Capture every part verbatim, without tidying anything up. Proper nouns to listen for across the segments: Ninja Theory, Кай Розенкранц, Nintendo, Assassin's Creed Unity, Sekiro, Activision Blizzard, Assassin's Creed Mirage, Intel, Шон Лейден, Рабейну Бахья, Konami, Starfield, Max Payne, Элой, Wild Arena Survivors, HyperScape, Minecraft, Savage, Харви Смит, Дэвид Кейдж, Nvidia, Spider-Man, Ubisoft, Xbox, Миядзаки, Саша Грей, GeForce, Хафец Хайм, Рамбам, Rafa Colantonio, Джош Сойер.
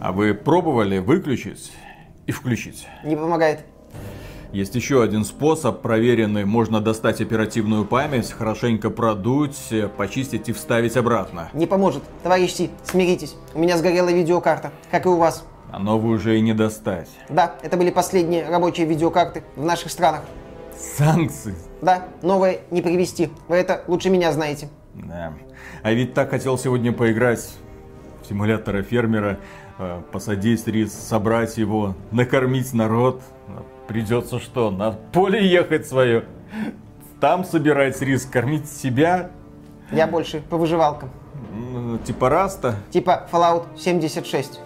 А вы пробовали выключить и включить? Не помогает. Есть еще один способ, проверенный. Можно достать оперативную память, хорошенько продуть, почистить и вставить обратно. Не поможет. Товарищ Си, смиритесь. У меня сгорела видеокарта, как и у вас. А новую уже и не достать. Да, это были последние рабочие видеокарты в наших странах. Санкции? Да, новое не привезти. Вы это лучше меня знаете. Да. А ведь так хотел сегодня поиграть в симулятора фермера, посадить рис, собрать его, накормить народ. Придется что, на поле ехать свое, там собирать рис, кормить себя? Я больше по выживалкам. Типа Раста? Типа Fallout семьдесят шесть.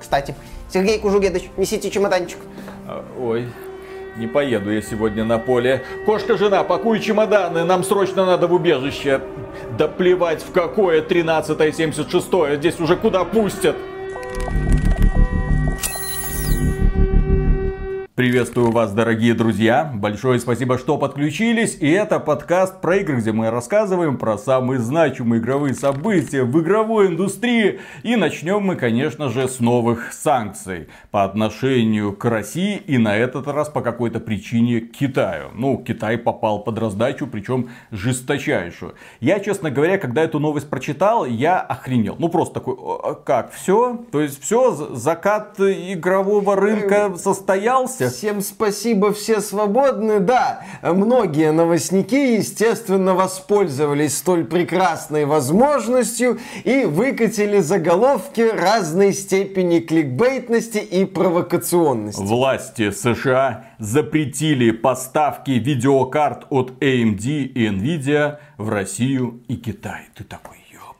Кстати, Сергей Кужугедович, несите чемоданчик. Ой, не поеду я сегодня на поле. Кошка-жена, пакуй чемоданы, нам срочно надо в убежище. Да плевать в какое тринадцатое, семьдесят шестое, здесь уже куда пустят. Приветствую вас, дорогие друзья. Большое спасибо, что подключились. И это подкаст про игры, где мы рассказываем про самые значимые игровые события в игровой индустрии. И начнем мы, конечно же, с новых санкций по отношению к России и на этот раз по какой-то причине к Китаю. Ну, Китай попал под раздачу, причем жесточайшую. Я, честно говоря, когда эту новость прочитал, я охренел. Ну, просто такой, как, все? То есть, все, закат игрового рынка состоялся? Всем спасибо, все свободны. Да, многие новостники, естественно, воспользовались столь прекрасной возможностью и выкатили заголовки разной степени кликбейтности и провокационности. Власти США запретили поставки видеокарт от эй эм ди и Nvidia в Россию и Китай. Ты такой, ёп.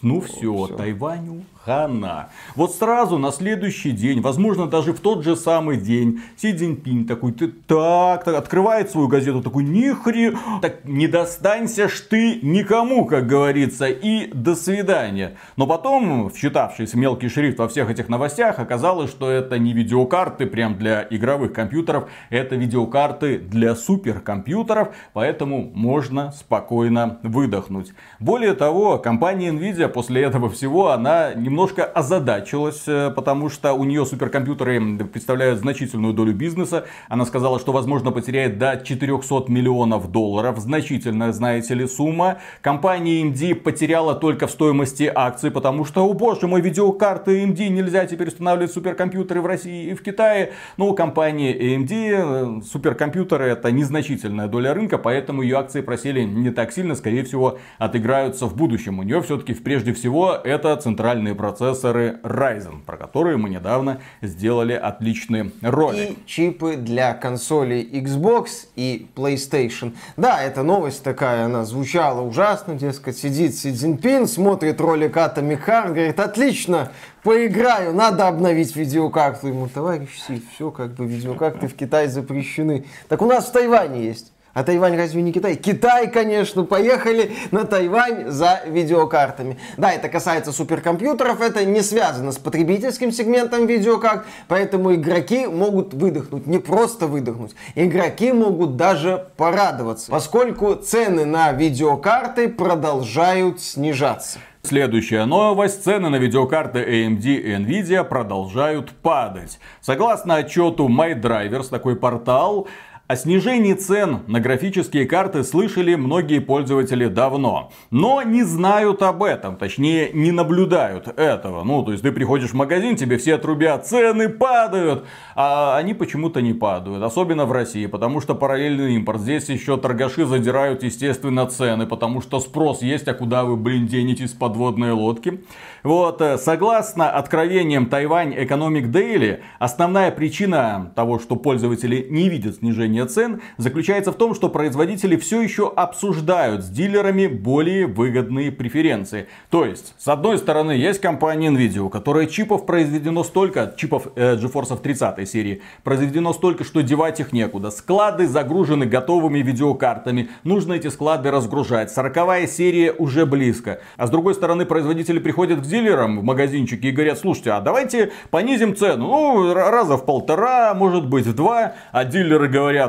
Ну все, все. Тайваню. Хана. Вот сразу на следующий день, возможно, даже в тот же самый день, Си Цзиньпин такой, ты так, так открывает свою газету, такой, нихрен, так не достанься ж ты никому, как говорится, и до свидания. Но потом, вчитавшийся мелкий шрифт во всех этих новостях, оказалось, что это не видеокарты прям для игровых компьютеров, это видеокарты для суперкомпьютеров, поэтому можно спокойно выдохнуть. Более того, компания Nvidia после этого всего, она немного Немножко озадачилась, потому что у нее суперкомпьютеры представляют значительную долю бизнеса. Она сказала, что, возможно, потеряет до четырёхсот миллионов долларов. Значительная, знаете ли, сумма. Компания эй эм ди потеряла только в стоимости акций, потому что, о боже мой, видеокарты эй эм ди нельзя теперь устанавливать суперкомпьютеры в России и в Китае. Но у компании эй эм ди суперкомпьютеры это незначительная доля рынка, поэтому ее акции просели не так сильно, скорее всего, отыграются в будущем. У нее все-таки прежде всего это центральные продукты. Процессоры Ryzen, про которые мы недавно сделали отличный ролик. И чипы для консолей Xbox и PlayStation. Да, эта новость такая, она звучала ужасно, дескать, сидит Си Цзиньпин, смотрит ролик Atomic Heart, говорит, отлично, поиграю, надо обновить видеокарту. Ему, товарищ Си, все, как бы видеокарты в Китае запрещены. Так у нас в Тайване есть. А Тайвань разве не Китай? Китай, конечно, поехали на Тайвань за видеокартами. Да, это касается суперкомпьютеров, это не связано с потребительским сегментом видеокарт, поэтому игроки могут выдохнуть, не просто выдохнуть, игроки могут даже порадоваться, поскольку цены на видеокарты продолжают снижаться. Следующая новость. Цены на видеокарты эй эм ди и Nvidia продолжают падать. Согласно отчету MyDrivers, такой портал, о снижении цен на графические карты слышали многие пользователи давно, но не знают об этом, точнее не наблюдают этого. Ну, то есть ты приходишь в магазин, тебе все трубят, цены падают, а они почему-то не падают, особенно в России, потому что параллельный импорт. Здесь еще торгаши задирают, естественно, цены, потому что спрос есть, а куда вы, блин, денетесь с подводной лодки? Вот, согласно откровениям Taiwan Economic Daily, основная причина того, что пользователи не видят снижения цен, заключается в том, что производители все еще обсуждают с дилерами более выгодные преференции. То есть, с одной стороны, есть компания Nvidia, у которой чипов произведено столько, чипов э, GeForce тридцатой серии, произведено столько, что девать их некуда. Склады загружены готовыми видеокартами, нужно эти склады разгружать. сороковая серия уже близко. А с другой стороны, производители приходят к дилерам в магазинчике и говорят, слушайте, а давайте понизим цену, ну, раза в полтора, может быть в два, а дилеры говорят,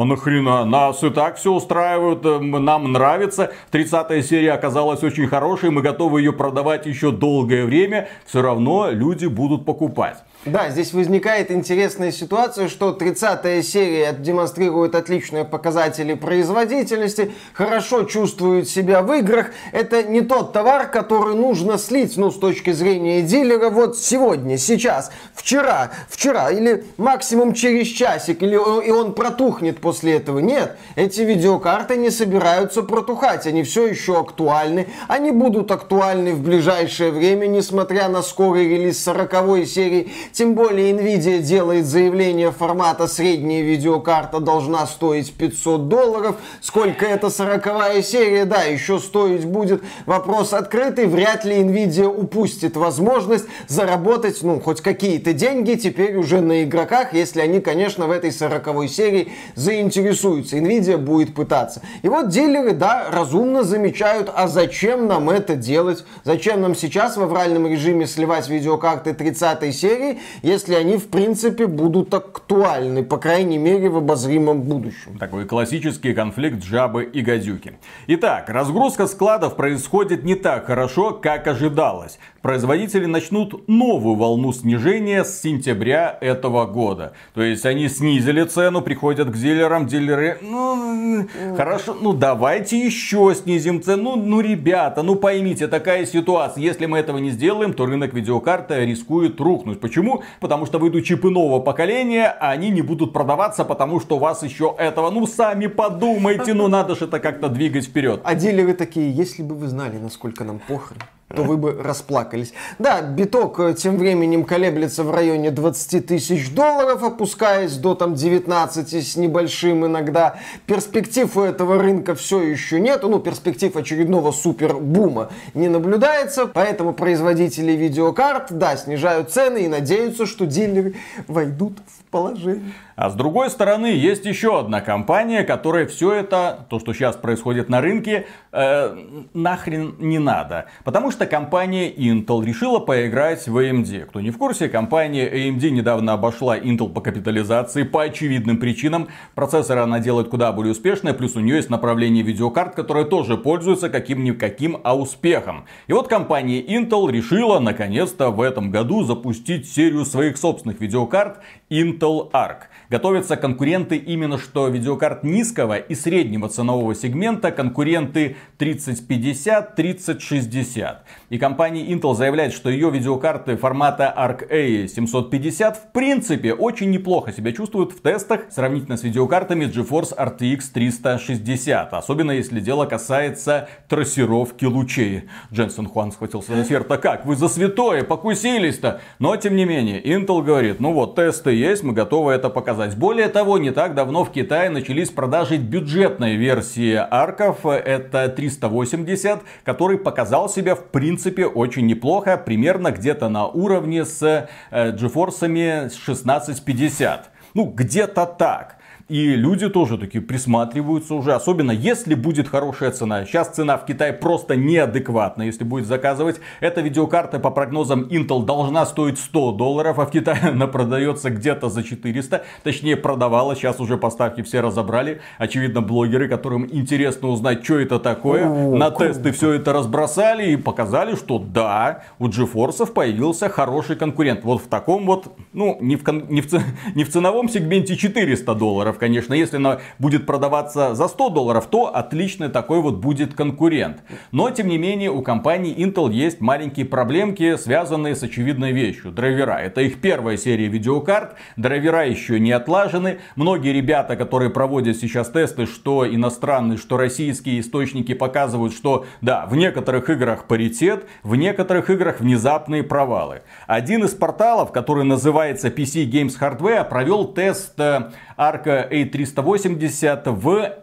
А нахрена? Нас и так все устраивают, нам нравится. тридцатая серия оказалась очень хорошей, мы готовы ее продавать еще долгое время. Все равно люди будут покупать. Да, здесь возникает интересная ситуация, что тридцатая серия демонстрирует отличные показатели производительности, хорошо чувствует себя в играх. Это не тот товар, который нужно слить, ну, с точки зрения дилера, вот сегодня, сейчас, вчера, вчера, или максимум через часик, или и он протухнет после этого. Нет, эти видеокарты не собираются протухать, они все еще актуальны, они будут актуальны в ближайшее время, несмотря на скорый релиз сороковой серии. Тем более Nvidia делает заявление формата «средняя видеокарта должна стоить пятьсот долларов». Сколько это сороковая серия, да, еще стоить будет, вопрос открытый. Вряд ли Nvidia упустит возможность заработать, ну, хоть какие-то деньги теперь уже на игроках, если они, конечно, в этой сороковой серии заинтересуются. Nvidia будет пытаться. И вот дилеры, да, разумно замечают, а зачем нам это делать? Зачем нам сейчас в авральном режиме сливать видеокарты тридцатой серии, если они, в принципе, будут актуальны, по крайней мере, в обозримом будущем. Такой классический конфликт жабы и гадюки. Итак, разгрузка складов происходит не так хорошо, как ожидалось. Производители начнут новую волну снижения с сентября этого года. То есть, они снизили цену, приходят к дилерам, дилеры, ну, хорошо, ну, давайте еще снизим цену. Ну, ребята, ну, поймите, такая ситуация. Если мы этого не сделаем, то рынок видеокарты рискует рухнуть. Почему? Потому что выйдут чипы нового поколения, а они не будут продаваться, потому что у вас еще этого. Ну, сами подумайте, ну, надо же это как-то двигать вперед. А дилеры такие, если бы вы знали, насколько нам похрен, то вы бы расплакались. Да, биток тем временем колеблется в районе двадцати тысяч долларов, опускаясь до там девятнадцати с небольшим иногда. Перспектив у этого рынка все еще нет, ну, перспектив очередного супербума не наблюдается, поэтому производители видеокарт, да, снижают цены и надеются, что дилеры войдут в положение. А с другой стороны, есть еще одна компания, которая все это, то, что сейчас происходит на рынке, э, нахрен не надо. Потому что компания Intel решила поиграть в эй эм ди. Кто не в курсе, компания эй эм ди недавно обошла Intel по капитализации по очевидным причинам. Процессоры она делает куда более успешные, плюс у нее есть направление видеокарт, которое тоже пользуется каким-никаким, а успехом. И вот компания Intel решила, наконец-то, в этом году запустить серию своих собственных видеокарт Intel Arc. Готовятся конкуренты именно что видеокарт низкого и среднего ценового сегмента, конкуренты тридцать пятьдесят, тридцать шестьдесят. И компания Intel заявляет, что ее видеокарты формата арк эй семьсот пятьдесят в принципе очень неплохо себя чувствуют в тестах сравнительно с видеокартами GeForce эр ти икс триста шестьдесят. Особенно если дело касается трассировки лучей. Дженсен Хуан схватился за сердце. Как? Вы за святое покусились-то? Но тем не менее, Intel говорит, ну вот тесты есть, мы готовы это показать. Более того, не так давно в Китае начались продажи бюджетной версии арков, это триста восемьдесят, который показал себя в принципе очень неплохо, примерно где-то на уровне с э, GeForce'ами шестнадцать пятьдесят, ну где-то так. И люди тоже такие присматриваются уже, особенно если будет хорошая цена. Сейчас цена в Китае просто неадекватна, если будет заказывать. Эта видеокарта по прогнозам Intel должна стоить сто долларов, а в Китае она продается где-то за четыреста. Точнее, продавала, сейчас уже поставки все разобрали. Очевидно, блогеры, которым интересно узнать, что это такое, О, на круто. Тесты все это разбросали и показали, что да, у GeForce появился хороший конкурент. Вот в таком вот, ну, не в, кон... не в, ц... не в ценовом сегменте четыреста долларов. Конечно, если она будет продаваться за сто долларов, то отличный такой вот будет конкурент. Но, тем не менее, у компании Intel есть маленькие проблемки, связанные с очевидной вещью. Драйвера. Это их первая серия видеокарт. Драйвера еще не отлажены. Многие ребята, которые проводят сейчас тесты, что иностранные, что российские источники, показывают, что да, в некоторых играх паритет, в некоторых играх внезапные провалы. Один из порталов, который называется пи си Games Hardware, провел тест арка эй триста восемьдесят в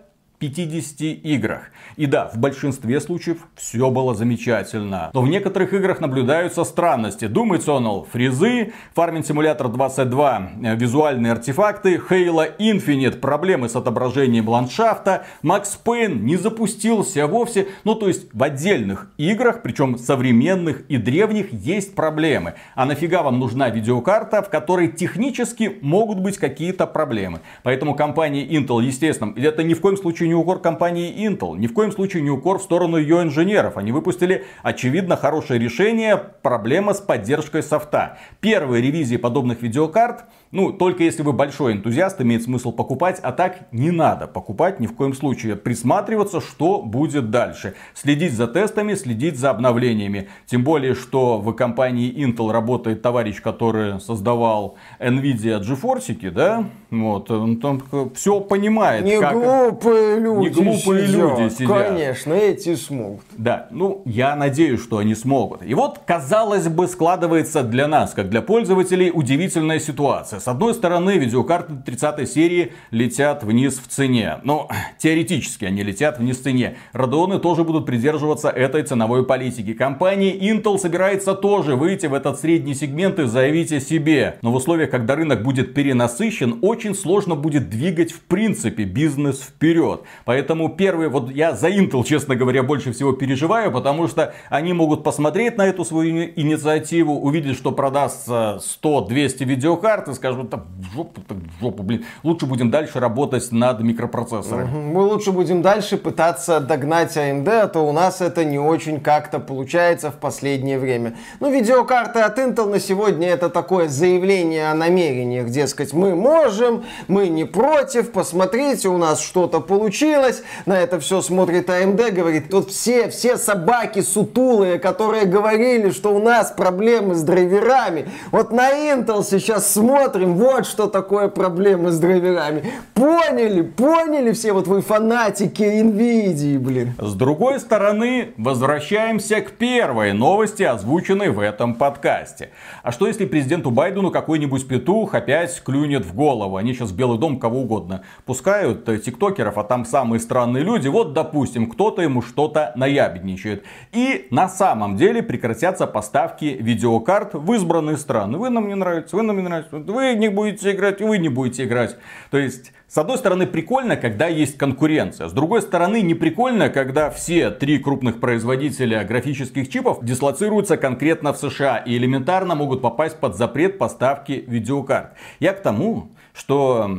пятидесяти играх. И да, в большинстве случаев все было замечательно. Но в некоторых играх наблюдаются странности. Doom Eternal — фризы, Farming Simulator двадцать два — визуальные артефакты, Halo Infinite — проблемы с отображением ландшафта, Max Payne не запустился вовсе. Ну то есть в отдельных играх, причем современных и древних, есть проблемы. А нафига вам нужна видеокарта, в которой технически могут быть какие-то проблемы? Поэтому компания Intel, естественно, это ни в коем случае не укор компании Intel, ни в коем случае не укор в сторону ее инженеров. Они выпустили, очевидно, хорошее решение, проблема с поддержкой софта. Первые ревизии подобных видеокарт, ну, только если вы большой энтузиаст, имеет смысл покупать, а так не надо покупать ни в коем случае. Присматриваться, что будет дальше. Следить за тестами, следить за обновлениями. Тем более, что в компании Intel работает товарищ, который создавал Nvidia GeForce, да? Вот, он там все понимает. Не как... глупые люди, не глупые сидят. люди сидят. Конечно, эти смогут. Да, ну, я надеюсь, что они смогут. И вот, казалось бы, складывается для нас, как для пользователей, удивительная ситуация. С одной стороны, видеокарты тридцатой серии летят вниз в цене. Но теоретически они летят вниз в цене. Родеоны тоже будут придерживаться этой ценовой политики. Компания Intel собирается тоже выйти в этот средний сегмент и заявить о себе. Но в условиях, когда рынок будет перенасыщен, очень сложно будет двигать в принципе бизнес вперед. Поэтому первые, вот я за Intel, честно говоря, больше всего переживаю, потому что они могут посмотреть на эту свою инициативу, увидеть, что продастся сто-двести видеокарт и скажут: да, в жопу, так в жопу, блин, лучше будем дальше работать над микропроцессорами. Мы лучше будем дальше пытаться догнать эй эм ди, а то у нас это не очень как-то получается в последнее время. Ну, видеокарты от Intel на сегодня это такое заявление о намерениях, дескать, мы можем, мы не против, посмотрите, у нас что-то получилось. На это все смотрит эй эм ди, говорит: тут все, все собаки сутулые, которые говорили, что у нас проблемы с драйверами, вот на Intel сейчас смотрим, вот что такое проблемы с драйверами. Поняли, поняли все вот вы фанатики Nvidia, блин. С другой стороны, возвращаемся к первой новости, озвученной в этом подкасте. А что если президенту Байдену какой-нибудь петух опять клюнет в голову? Они сейчас в Белый дом кого угодно пускают, тиктокеров, а там самые странные люди. Вот, допустим, кто-то ему что-то наябедничает. И на самом деле прекратятся поставки видеокарт в избранные страны. Вы нам не нравитесь, вы нам не нравитесь, вы не будете играть, вы не будете играть. То есть, с одной стороны, прикольно, когда есть конкуренция. С другой стороны, не прикольно, когда все три крупных производителя графических чипов дислоцируются конкретно в США и элементарно могут попасть под запрет поставки видеокарт. Я к тому, что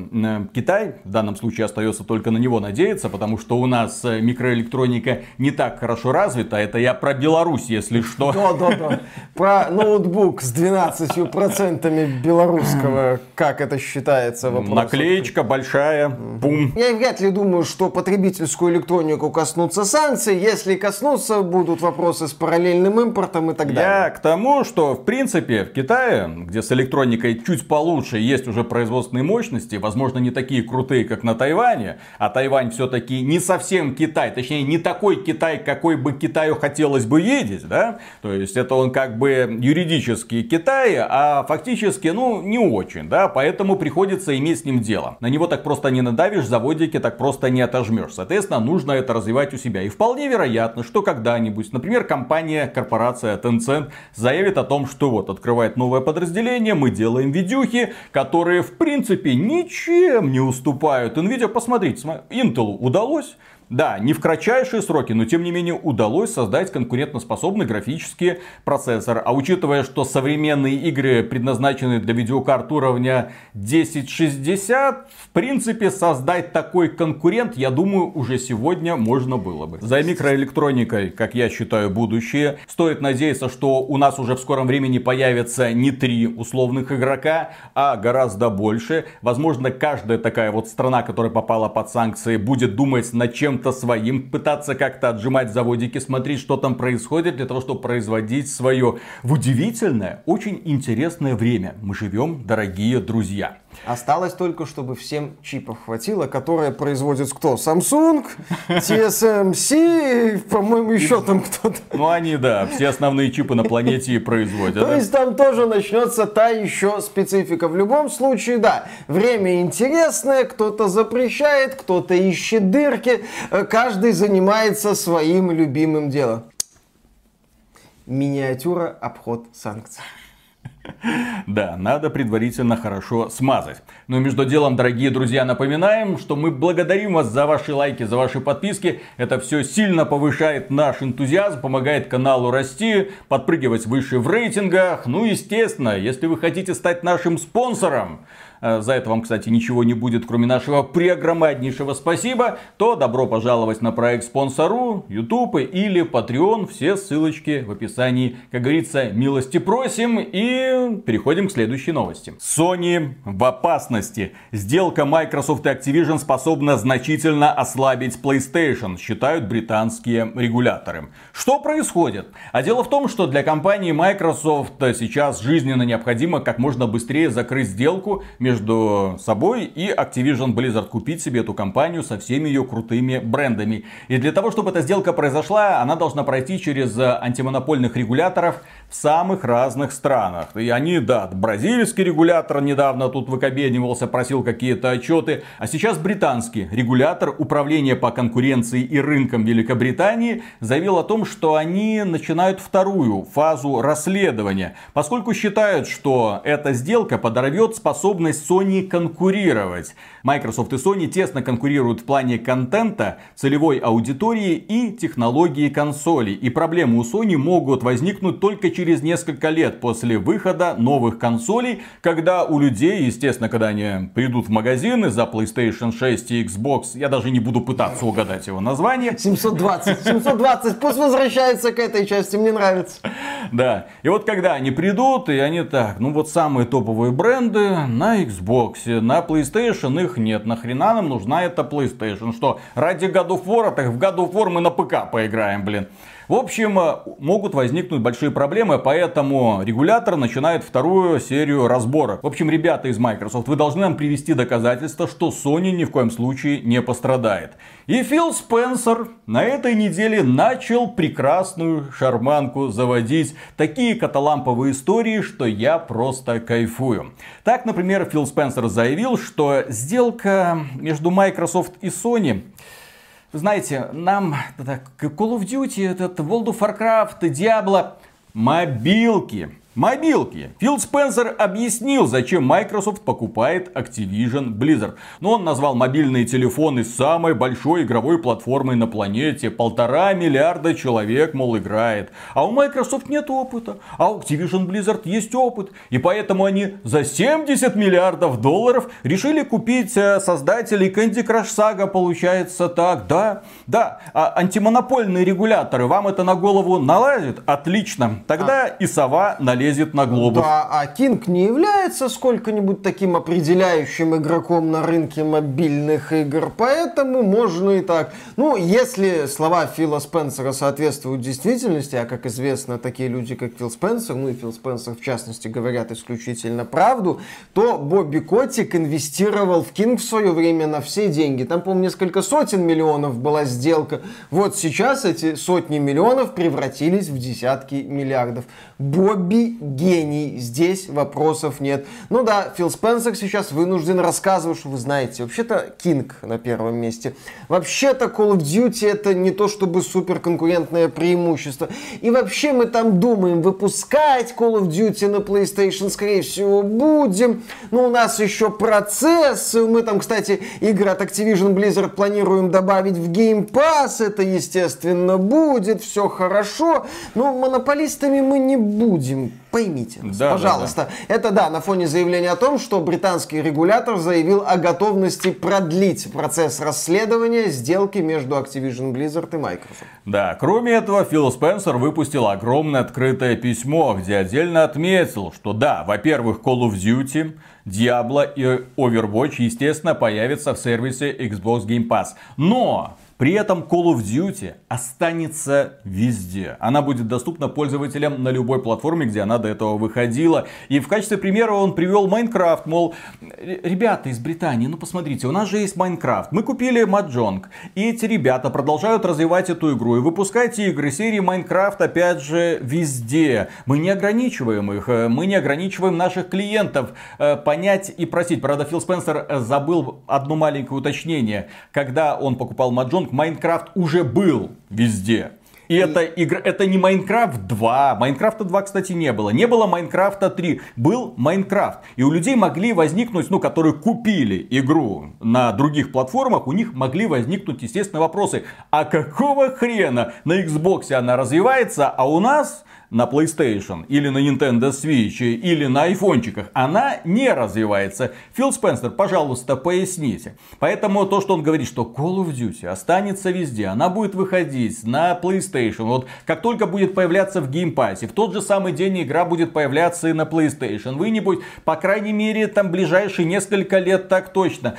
Китай, в данном случае остается только на него надеяться, потому что у нас микроэлектроника не так хорошо развита. Это я про Беларусь, если что. Да, да, да. Про ноутбук с двенадцатью процентами белорусского, как это считается, вопрос. Наклеечка большая, бум. Я вряд ли думаю, что потребительскую электронику коснутся санкций. Если коснутся, будут вопросы с параллельным импортом и так далее. Я к тому, что в принципе в Китае, где с электроникой чуть получше, есть уже производственные мощности, возможно, не такие крутые, как на Тайване, а Тайвань все-таки не совсем Китай, точнее, не такой Китай, какой бы Китаю хотелось бы видеть, да, то есть это он как бы юридически Китай, а фактически, ну, не очень, да, поэтому приходится иметь с ним дело. На него так просто не надавишь, заводики так просто не отожмешь, соответственно, нужно это развивать у себя. И вполне вероятно, что когда-нибудь, например, компания, корпорация Tencent заявит о том, что вот, открывает новое подразделение, мы делаем видюхи, которые, в принципе, ничем не уступают Nvidia. Посмотрите, Intel удалось. Да, не в кратчайшие сроки, но тем не менее удалось создать конкурентоспособный графический процессор. А учитывая, что современные игры предназначены для видеокарт уровня тысяча шестьдесят, в принципе создать такой конкурент, я думаю, уже сегодня можно было бы. За микроэлектроникой, как я считаю, будущее. Стоит надеяться, что у нас уже в скором времени появится не три условных игрока, а гораздо больше. Возможно, каждая такая вот страна, которая попала под санкции, будет думать над чем своим, пытаться как-то отжимать заводики, смотреть, что там происходит, для того, чтобы производить свое. В удивительное, очень интересное время мы живем, дорогие друзья. Осталось только, чтобы всем чипов хватило, которые производят кто? Samsung, ти эс эм си, по-моему, еще там кто-то. Ну, они, да, все основные чипы на планете производят. То есть там тоже начнется та еще специфика. В любом случае, да, время интересное, кто-то запрещает, кто-то ищет дырки, каждый занимается своим любимым делом. Миниатюра обход санкций. Да, надо предварительно хорошо смазать. Но между делом, дорогие друзья, напоминаем, что мы благодарим вас за ваши лайки, за ваши подписки. Это все сильно повышает наш энтузиазм, помогает каналу расти, подпрыгивать выше в рейтингах. Ну, естественно, если вы хотите стать нашим спонсором, за это вам, кстати, ничего не будет, кроме нашего преогромаднейшего спасибо, то добро пожаловать на проект Спонсору, YouTube или Patreon. Все ссылочки в описании. Как говорится, милости просим. И переходим к следующей новости. Sony в опасности. Сделка Microsoft и Activision способна значительно ослабить PlayStation, считают британские регуляторы. Что происходит? А дело в том, что для компании Microsoft сейчас жизненно необходимо как можно быстрее закрыть сделку между собой и Activision Blizzard, купить себе эту компанию со всеми ее крутыми брендами. И для того, чтобы эта сделка произошла, она должна пройти через антимонопольных регуляторов в самых разных странах. И они, да, бразильский регулятор недавно тут выкобенивался, просил какие-то отчеты. А сейчас британский регулятор, управление по конкуренции и рынкам Великобритании, заявил о том, что они начинают вторую фазу расследования, поскольку считают, что эта сделка подорвет способность Sony конкурировать. Microsoft и Sony тесно конкурируют в плане контента, целевой аудитории и технологии консолей. И проблемы у Sony могут возникнуть только через несколько лет после выхода новых консолей, когда у людей, естественно, когда они придут в магазины за PlayStation шесть и Xbox, я даже не буду пытаться угадать его название. семьсот двадцать, семьсот двадцать, пусть возвращается к этой части, мне нравится. Да, и вот когда они придут, и они так, ну вот самые топовые бренды на Xbox, на PlayStation их нет, нахрена нам нужна эта PlayStation, что ради God of War, так в God of War мы на ПК поиграем, блин. В общем, могут возникнуть большие проблемы, поэтому регулятор начинает вторую серию разбора. В общем, ребята из Microsoft, вы должны нам привести доказательства, что Sony ни в коем случае не пострадает. И Фил Спенсер на этой неделе начал прекрасную шарманку заводить. Такие каталамповые истории, что я просто кайфую. Так, например, Фил Спенсер заявил, что сделка между Microsoft и Sony... Знаете, нам так, Call of Duty, этот World of Warcraft, Diablo, мобилки. Мобилки. Фил Спенсер объяснил, зачем Microsoft покупает Activision Blizzard. Но он назвал мобильные телефоны самой большой игровой платформой на планете. Полтора миллиарда человек, мол, играет. А у Microsoft нет опыта. А у Activision Blizzard есть опыт. И поэтому они за семьдесят миллиардов долларов решили купить создателей Candy Crush Saga. Получается так, да? Да. А антимонопольные регуляторы вам это на голову налазит? Отлично. Тогда а. и сова налезет. На глобус. Да, а King не является сколько-нибудь таким определяющим игроком на рынке мобильных игр, поэтому можно и так. Ну, если слова Фила Спенсера соответствуют действительности, а как известно, такие люди, как Фил Спенсер, ну и Фил Спенсер в частности, говорят исключительно правду, то Бобби Котик инвестировал в King в свое время на все деньги. Там, по-моему, несколько сотен миллионов была сделка. Вот сейчас эти сотни миллионов превратились в десятки миллиардов. Бобби гений, здесь вопросов нет. Ну да, Фил Спенсер сейчас вынужден рассказывать, что вы знаете, вообще-то King на первом месте. Вообще-то Call of Duty это не то чтобы суперконкурентное преимущество. И вообще мы там думаем, выпускать Call of Duty на PlayStation, скорее всего, будем. Но у нас еще процесс. Мы там, кстати, игры от Activision Blizzard планируем добавить в Game Pass. Это, естественно, будет. Все хорошо. Но монополистами мы не будем. Поймите нас, да, пожалуйста. Да, да. Это да, на фоне заявления о том, что британский регулятор заявил о готовности продлить процесс расследования сделки между Activision Blizzard и Microsoft. Да, кроме этого, Фил Спенсер выпустил огромное открытое письмо, где отдельно отметил, что да, во-первых, Call of Duty, Diablo и Overwatch, естественно, появятся в сервисе Xbox Game Pass. Но... При этом Call of Duty останется везде. Она будет доступна пользователям на любой платформе, где она до этого выходила. И в качестве примера он привел Minecraft, мол, ребята из Британии, ну посмотрите, у нас же есть Minecraft. Мы купили Mojang, и эти ребята продолжают развивать эту игру. И выпускайте игры серии Minecraft, опять же, везде. Мы не ограничиваем их, мы не ограничиваем наших клиентов. Понять и просить. Правда, Фил Спенсер забыл одно маленькое уточнение. Когда он покупал Mojang, Minecraft уже был везде. И, и... это игра, это не Майнкрафт два. Майнкрафта два, кстати, не было. Не было Майнкрафта три. Был Майнкрафт. И у людей могли возникнуть, ну, которые купили игру на других платформах, у них могли возникнуть, естественно, вопросы. А какого хрена на Xbox она развивается, а у нас на PlayStation, или на Nintendo Switch, или на айфончиках она не развивается? Фил Спенсер, пожалуйста, поясните. Поэтому то, что он говорит, что Call of Duty останется везде, она будет выходить на PlayStation. Вот как только будет появляться в Game Pass, в тот же самый день игра будет появляться и на PlayStation. Вы-нибудь, по крайней мере, там ближайшие несколько лет так точно.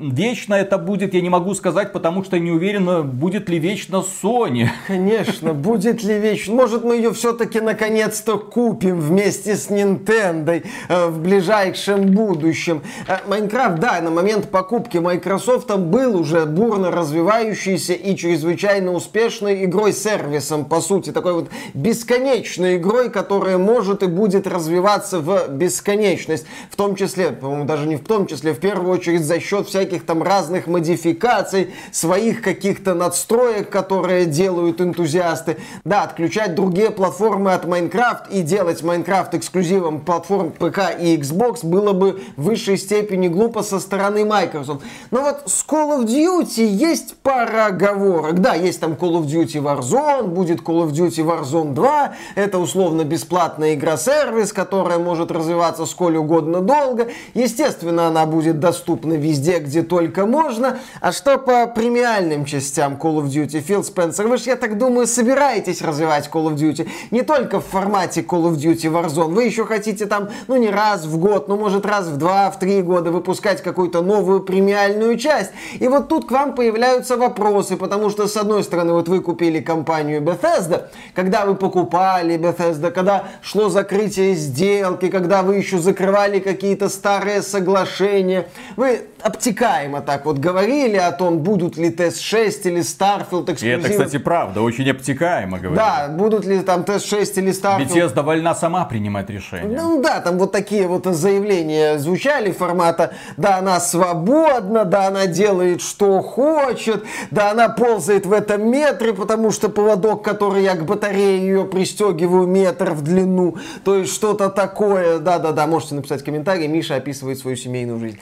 Вечно это будет, я не могу сказать, потому что не уверен, будет ли вечно Sony. Конечно, будет ли вечно. Может, мы ее все все-таки наконец-то купим вместе с Nintendo э, в ближайшем будущем. Майнкрафт, э, да, на момент покупки Microsoft был уже бурно развивающийся и чрезвычайно успешной игрой-сервисом, по сути, такой вот бесконечной игрой, которая может и будет развиваться в бесконечность, в том числе, по-моему, даже не в том числе, в первую очередь за счет всяких там разных модификаций, своих каких-то надстроек, которые делают энтузиасты. Да, отключать другие платформы от Minecraft и делать Minecraft эксклюзивом платформ ПК и Xbox было бы в высшей степени глупо со стороны Microsoft. Но вот с Call of Duty есть пара оговорок. Да, есть там Call of Duty Warzone, будет Call of Duty Warzone два, это условно бесплатная игра-сервис, которая может развиваться сколь угодно долго. Естественно, она будет доступна везде, где только можно. А что по премиальным частям Call of Duty? Фил Спенсер, вы же, я так думаю, собираетесь развивать Call of Duty не только в формате Call of Duty Warzone. Вы еще хотите там, ну, не раз в год, ну, может, раз в два, в три года выпускать какую-то новую премиальную часть. И вот тут к вам появляются вопросы, потому что, с одной стороны, вот вы купили компанию Bethesda, когда вы покупали Bethesda, когда шло закрытие сделки, когда вы еще закрывали какие-то старые соглашения, вы обтекаемо так вот говорили о том, будут ли Ти эс шесть или Starfield эксклюзивы. И это, кстати, правда, очень обтекаемо говорили. Да, будут ли там Ти эс шесть или Starfield. Bethesda вольна сама принимать решения. Ну да, там вот такие вот заявления звучали формата: да, она свободна, да, она делает, что хочет, да, она ползает в этом метре, потому что поводок, который я к батарее ее пристегиваю, метр в длину. То есть что-то такое. Да-да-да, можете написать комментарий. Миша описывает свою семейную жизнь.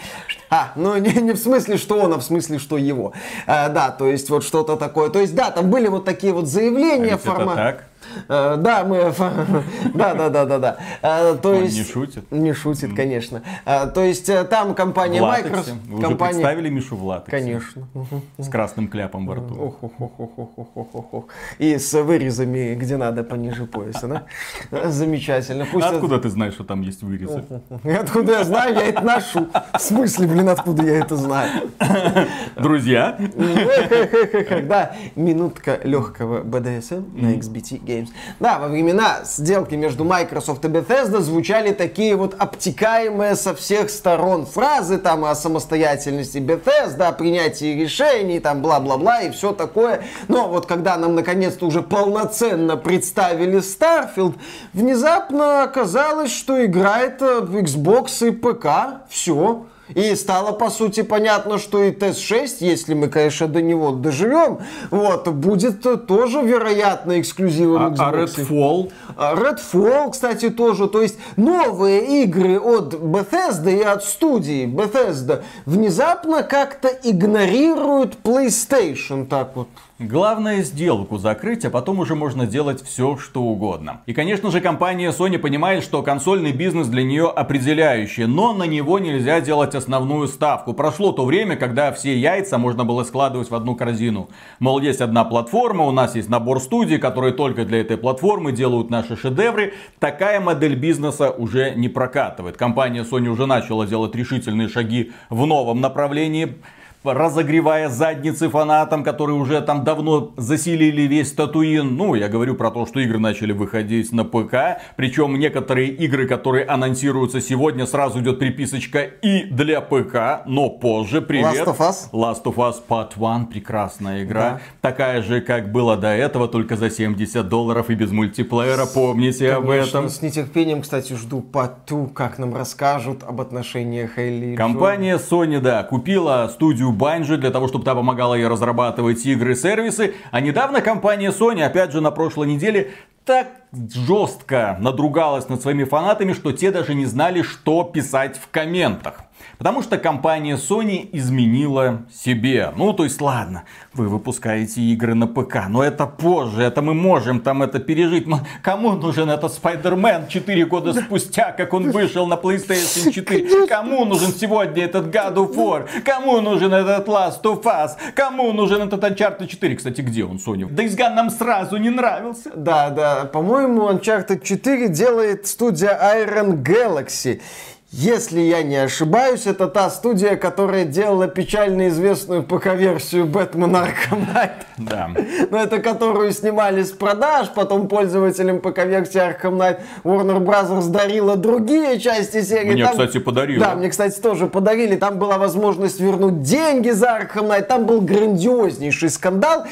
А, ну не, не в смысле, что он, а в смысле, что его. А, да, то есть вот что-то такое. То есть да, там были вот такие вот заявления а формата. Uh, да, мы... да, да, да, да, да. Uh, то есть... не шутит. Не шутит, mm. конечно. Uh, то есть uh, там компания Microsoft... Вы компания... уже представили Мишу в латексе. Конечно. С красным кляпом во рту. И с вырезами, где надо, пониже пояса. Замечательно. Откуда ты знаешь, что там есть вырезы? Откуда я знаю, я это ношу. В смысле, блин, откуда я это знаю? Друзья. Да, минутка легкого бэ дэ эс эм на икс би ти Games. Да, во времена сделки между Microsoft и Bethesda звучали такие вот обтекаемые со всех сторон фразы там о самостоятельности Bethesda, о принятии решений, там бла-бла-бла и все такое. Но вот когда нам наконец-то уже полноценно представили Starfield, внезапно оказалось, что играет Xbox и ПК. Все. И стало, по сути, понятно, что и Ти эс шесть, если мы, конечно, до него доживем, вот, будет тоже, вероятно, эксклюзивом Xbox. А, а Redfall? Redfall, кстати, тоже. То есть новые игры от Bethesda и от студии Bethesda внезапно как-то игнорируют PlayStation, так вот. Главное сделку закрыть, а потом уже можно делать все, что угодно. И, конечно же, компания Sony понимает, что консольный бизнес для нее определяющий, но на него нельзя делать основную ставку. Прошло то время, когда все яйца можно было складывать в одну корзину. Мол, есть одна платформа, у нас есть набор студий, которые только для этой платформы делают наши шедевры. Такая модель бизнеса уже не прокатывает. Компания Sony уже начала делать решительные шаги в новом направлении. разогревая задницы фанатам, которые уже там давно заселили весь Татуин. Ну, я говорю про то, что игры начали выходить на ПК. Причем некоторые игры, которые анонсируются сегодня, сразу идет приписочка и для ПК, но позже. Привет. Last of Us. Last of Us Part один. Прекрасная игра. Да. Такая же, как была до этого, только за семьдесят долларов и без мультиплеера. Помните Конечно, об этом. С нетерпением, кстати, жду Part два, как нам расскажут об отношениях Хейли. Компания Sony, да, купила студию Bungie для того, чтобы та помогала ей разрабатывать игры и сервисы. А недавно компания Sony, опять же на прошлой неделе, так жестко надругалась над своими фанатами, что те даже не знали, что писать в комментах. Потому что компания Sony изменила себе. Ну, то есть, ладно, вы выпускаете игры на ПК, но это позже, это мы можем там это пережить. Кому нужен этот Spider-Man четыре года да. спустя, как он вышел на PlayStation четыре? Конечно. Кому нужен сегодня этот God of War? Кому нужен этот Last of Us? Кому нужен этот Uncharted четыре? Кстати, где он, Sony? Days Gone нам сразу не нравился. Да, да, по-моему, Uncharted четыре делает студия Iron Galaxy. Если я не ошибаюсь, это та студия, которая делала печально известную ПК-версию Batman Arkham Knight. Да. Но это которую снимали с продаж, потом пользователям ПК-версии Arkham Knight Warner Bros. Дарила другие части серии. Мне, там... кстати, подарили. Да, мне, кстати, тоже подарили. Там была возможность вернуть деньги за Arkham Knight. Там был грандиознейший скандал.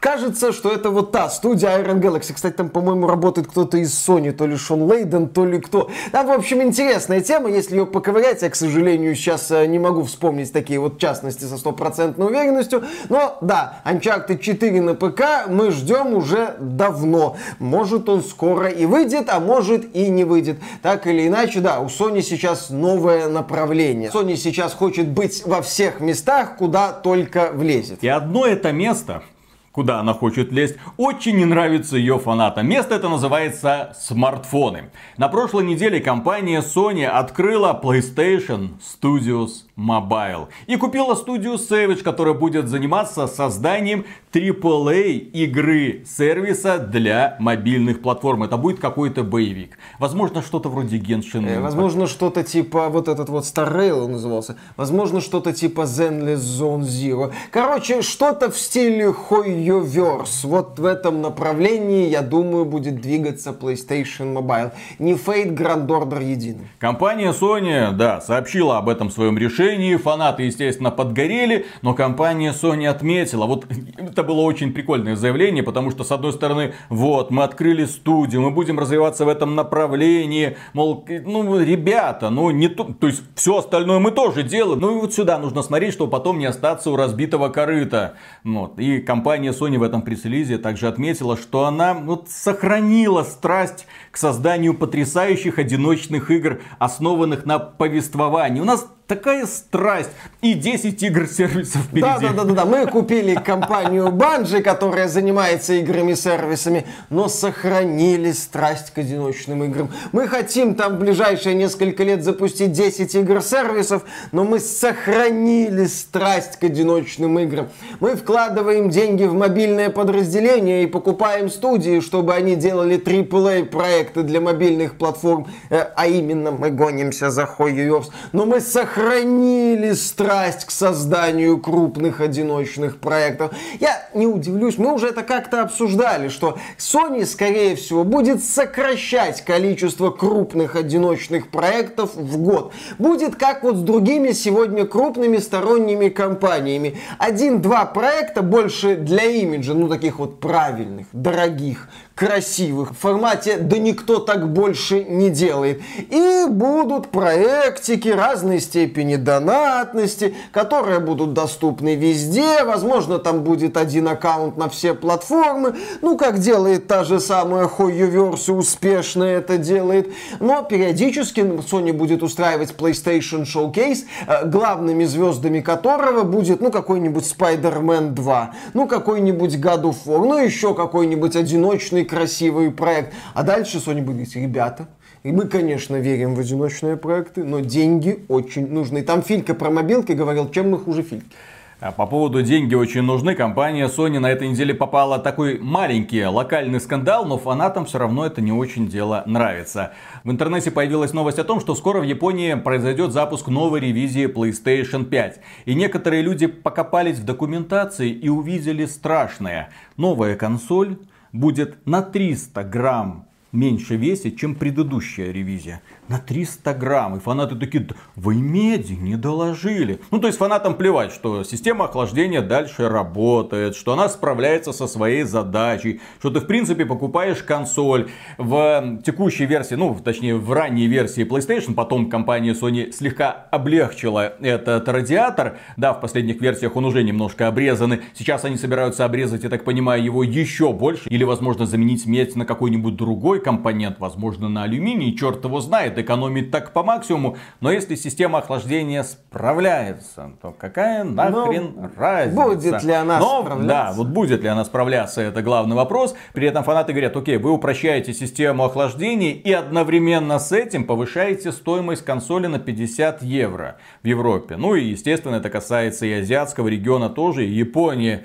Кажется, что это вот та студия Iron Galaxy. Кстати, там, по-моему, работает кто-то из Sony. То ли Шон Лейден, то ли кто. Там, в общем, интересная тема. Если ее поковырять, я, к сожалению, сейчас не могу вспомнить такие вот частности со стопроцентной уверенностью. Но да, Uncharted четыре на ПК мы ждем уже давно. Может, он скоро и выйдет, а может и не выйдет. Так или иначе, да, у Sony сейчас новое направление. Sony сейчас хочет быть во всех местах, куда только влезет. И одно это место, куда она хочет лезть, очень не нравится ее фанатам. Место это называется смартфоны. На прошлой неделе компания Sony открыла PlayStation Studios Mobile и купила студию Savage, которая будет заниматься созданием три а игры сервиса для мобильных платформ. Это будет какой-то боевик. Возможно, что-то вроде Genshin. Э, возможно, что-то типа вот этот вот Star Rail он назывался. Возможно, что-то типа Zenless Zone Zero. Короче, что-то в стиле Hoyoverse. Hoyoverse. Вот в этом направлении, я думаю, будет двигаться PlayStation Mobile. Не Fate, Grand Order единый. Компания Sony, да, сообщила об этом своем решении. Фанаты, естественно, подгорели, но компания Sony отметила. Вот это было очень прикольное заявление, потому что, с одной стороны, вот, мы открыли студию, мы будем развиваться в этом направлении. Мол, ну, ребята, ну, не то... То есть, все остальное мы тоже делаем. Ну, и вот сюда нужно смотреть, чтобы потом не остаться у разбитого корыта. Вот. И компания Sony в этом пресс-релизе также отметила, что она вот сохранила страсть к созданию потрясающих одиночных игр, основанных на повествовании. У нас такая страсть. И десять игр-сервисов впереди. Да, да, да, да, да. Мы купили компанию Bungie, которая занимается играми-сервисами, но сохранили страсть к одиночным играм. Мы хотим там в ближайшие несколько лет запустить десять игр-сервисов, но мы сохранили страсть к одиночным играм. Мы вкладываем деньги в мобильное подразделение и покупаем студии, чтобы они делали три а проекты для мобильных платформ. А именно, мы гонимся за Hoyoverse. Но мы сохранили Хранили страсть к созданию крупных одиночных проектов. Я не удивлюсь, мы уже это как-то обсуждали, что Sony, скорее всего, будет сокращать количество крупных одиночных проектов в год. Будет как вот с другими сегодня крупными сторонними компаниями. Один-два проекта больше для имиджа, ну таких вот правильных, дорогих, красивых, в формате «да никто так больше не делает». И будут проектики разной степени донатности, которые будут доступны везде. Возможно, там будет один аккаунт на все платформы. Ну, как делает та же самая Hoyoverse, успешно это делает. Но периодически Sony будет устраивать PlayStation Showcase, главными звездами которого будет, ну, какой-нибудь Spider-Man два, ну, какой-нибудь God of War, ну, еще какой-нибудь одиночный красивый проект. А дальше Sony будет говорить: ребята, и мы, конечно, верим в одиночные проекты, но деньги очень нужны. Там Филька про мобилки говорил, чем мы хуже Фильки. По поводу деньги очень нужны. Компания Sony на этой неделе попала в такой маленький локальный скандал, но фанатам все равно это не очень дело нравится. В интернете появилась новость о том, что скоро в Японии произойдет запуск новой ревизии PlayStation пять. И некоторые люди покопались в документации и увидели страшное. Новая консоль будет на триста грамм меньше весит, чем предыдущая ревизия. На триста грамм. И фанаты такие: вы меди не доложили. Ну, то есть фанатам плевать, что система охлаждения дальше работает, что она справляется со своей задачей, что ты, в принципе, покупаешь консоль. В текущей версии, ну, точнее, в ранней версии PlayStation, потом компания Sony слегка облегчила этот радиатор. Да, в последних версиях он уже немножко обрезанный. Сейчас они собираются обрезать, я так понимаю, его еще больше. Или, возможно, заменить медь на какой-нибудь другой компонент, возможно, на алюминий, черт его знает, экономить так по максимуму. Но если система охлаждения справляется, то какая нахрен Но разница? Будет ли она Но, справляться? Да, вот будет ли она справляться, это главный вопрос. При этом фанаты говорят: окей, вы упрощаете систему охлаждения и одновременно с этим повышаете стоимость консоли на пятьдесят евро в Европе. Ну и, естественно, это касается и азиатского региона тоже, и Японии.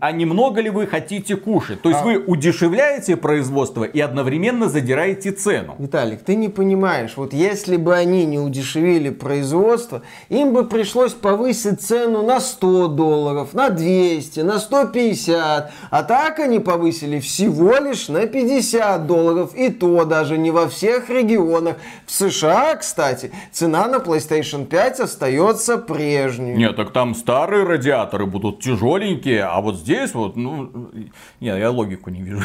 А не много ли вы хотите кушать? То есть а... вы удешевляете производство и одновременно задираете цену. Виталик, ты не понимаешь, вот если бы они не удешевили производство, им бы пришлось повысить цену на сто долларов, на двести, на сто пятьдесят. А так они повысили всего лишь на пятьдесят долларов. И то даже не во всех регионах. В США, кстати, цена на PlayStation пять остается прежней. Нет, так там старые радиаторы будут тяжеленькие, а А вот здесь вот, ну, нет, я логику не вижу.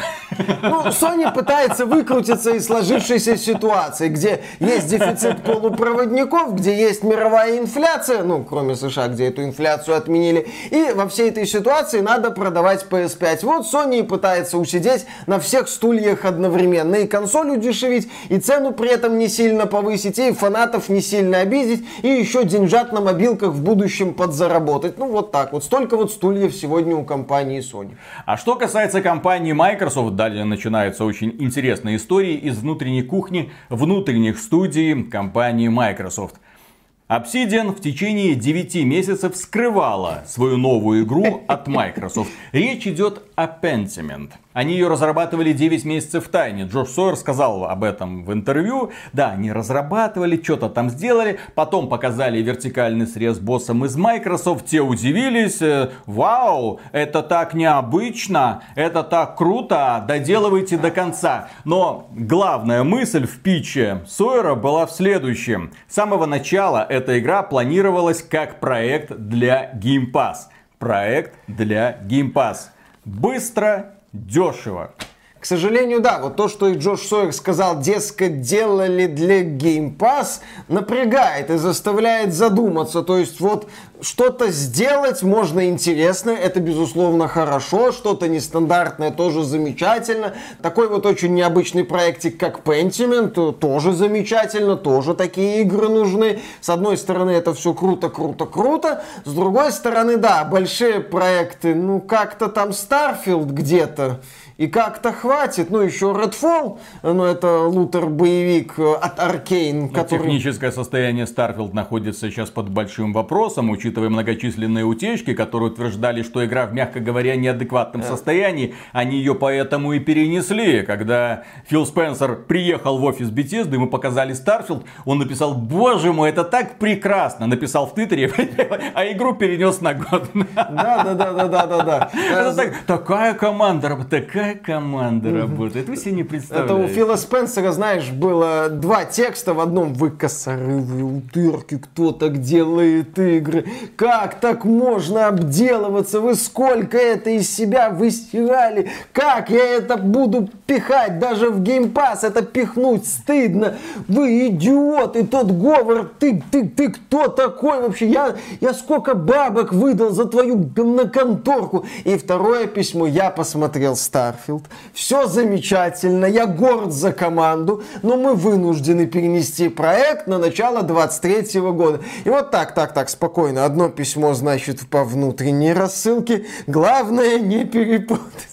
Ну, Sony пытается выкрутиться из сложившейся ситуации, где есть дефицит полупроводников, где есть мировая инфляция, ну, кроме США, где эту инфляцию отменили, и во всей этой ситуации надо продавать пи эс пять. Вот Sony пытается усидеть на всех стульях одновременно, и консоль удешевить, и цену при этом не сильно повысить, и фанатов не сильно обидеть, и еще деньжат на мобилках в будущем подзаработать. Ну, вот так вот. Столько вот стульев сегодня у компании Sony. А что касается компании Microsoft, далее начинаются очень интересные истории из внутренней кухни, внутренних студий компании Microsoft. Obsidian в течение девяти месяцев скрывала свою новую игру от Microsoft. Речь идет о Pentiment. Они ее разрабатывали девять месяцев в тайне. Джош Сойер сказал об этом в интервью. Да, они разрабатывали, что-то там сделали. Потом показали вертикальный срез боссом из Microsoft. Те удивились. Вау, это так необычно. Это так круто. Доделывайте до конца. Но главная мысль в питче Сойера была в следующем. С самого начала эта игра планировалась как проект для Game Pass. Проект для Game Pass. Быстро, дешево. К сожалению, да, вот то, что и Джош Сойер сказал, дескать, делали для Game Pass, напрягает и заставляет задуматься. То есть вот что-то сделать можно интересное, это безусловно хорошо, что-то нестандартное тоже замечательно. Такой вот очень необычный проектик, как Pentiment, тоже замечательно, тоже такие игры нужны. С одной стороны, это все круто, круто, круто. С другой стороны, да, большие проекты, ну как-то там Starfield где-то. И как-то хватит, ну еще Redfall, ну это лутер-боевик от Arkane, который... Техническое состояние Starfield находится сейчас под большим вопросом, учитывая многочисленные утечки, которые утверждали, что игра в, мягко говоря, неадекватном yeah. состоянии. Они ее поэтому и перенесли. Когда Фил Спенсер приехал в офис Bethesda, ему показали Starfield, он написал: боже мой, это так прекрасно, написал в Твиттере, а игру перенес на год. Да-да-да-да-да-да. Такая команда, такая команда работает. Вы себе не представляете. Это у Фила Спенсера, знаешь, было два текста в одном. Вы косорывые утырки, кто так делает игры? Как так можно обделываться? Вы сколько это из себя выстирали? Как я это буду пихать? Даже в Game Pass это пихнуть стыдно. Вы идиот. И тот говор: ты, ты, ты кто такой вообще? Я, я сколько бабок выдал за твою говноконторку? И второе письмо: я посмотрел Стар. Все замечательно, я горд за команду, но мы вынуждены перенести проект на начало двадцать третьего года. И вот так, так, так, спокойно. Одно письмо, значит, по внутренней рассылке. Главное не перепутать.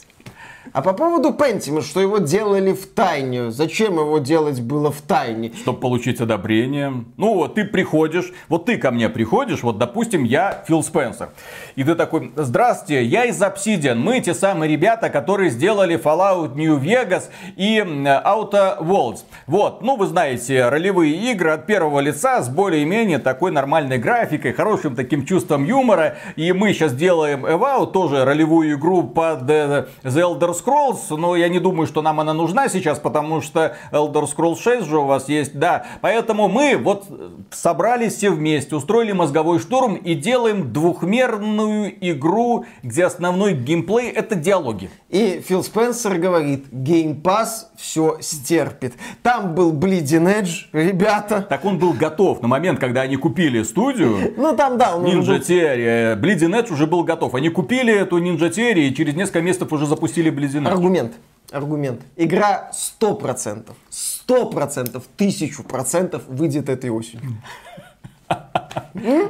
А по поводу Pentium, что его делали в тайне. Зачем его делать было в тайне? Чтобы получить одобрение. Ну, вот ты приходишь, вот ты ко мне приходишь, вот, допустим, я Фил Спенсер. И ты такой: здравствуйте, я из Obsidian. Мы те самые ребята, которые сделали Fallout New Vegas и Outer Worlds. Вот, ну, вы знаете, ролевые игры от первого лица с более-менее такой нормальной графикой, хорошим таким чувством юмора. И мы сейчас делаем Эвау, тоже ролевую игру под The Elder Scrolls, но я не думаю, что нам она нужна сейчас, потому что Elder Scrolls шесть же у вас есть, да. Поэтому мы вот собрались все вместе, устроили мозговой штурм и делаем двухмерную игру, где основной геймплей это диалоги. И Фил Спенсер говорит: Game Pass все стерпит. Там был Bleeding Edge, ребята. Так он был готов на момент, когда они купили студию. Ну там, да, он Ninja Theory. Bleeding Edge уже был готов. Они купили эту Ninja Theory и через несколько месяцев уже запустили Bleeding Edge. Аргумент. Аргумент. Игра сто процентов. сто процентов, тысячу процентов выйдет этой осенью.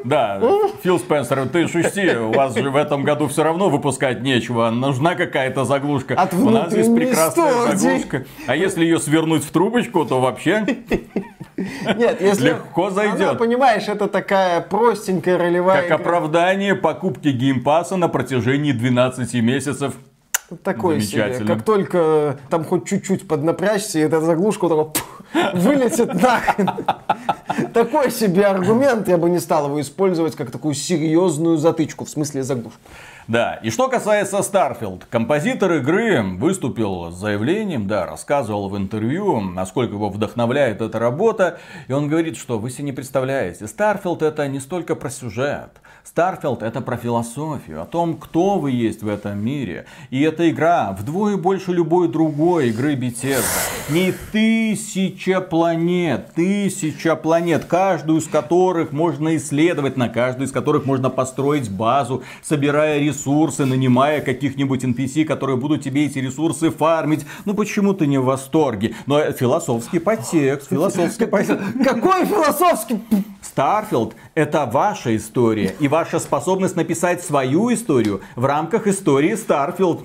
Да, Фил Спенсер, ты шути, у вас же в этом году все равно выпускать нечего, нужна какая-то заглушка. От у нас здесь прекрасная студии. Заглушка. А если ее свернуть в трубочку, то вообще нет, если легко зайдет. Она, понимаешь, это такая простенькая ролевая. Как игра. Оправдание покупки геймпасса на протяжении двенадцати месяцев. Такой себе. Как только там хоть чуть-чуть поднапрячься, и эта заглушка там, вылетит нахрен. Такой себе аргумент, я бы не стал его использовать как такую серьезную затычку, в смысле заглушку. Да, и что касается Starfield, композитор игры выступил с заявлением, да, рассказывал в интервью, насколько его вдохновляет эта работа, и он говорит, что вы себе не представляете, Starfield это не столько про сюжет, Starfield это про философию, о том, кто вы есть в этом мире, и эта игра вдвое больше любой другой игры Bethesda, не тысяча планет, тысяча планет, каждую из которых можно исследовать, на каждую из которых можно построить базу, собирая ресурсы. Ресурсы, нанимая каких-нибудь эн пи си, которые будут тебе эти ресурсы фармить. Ну почему ты не в восторге? Но философский подтекст, философский подтекст. Какой философский? Starfield это ваша история и ваша способность написать свою историю в рамках истории Starfield.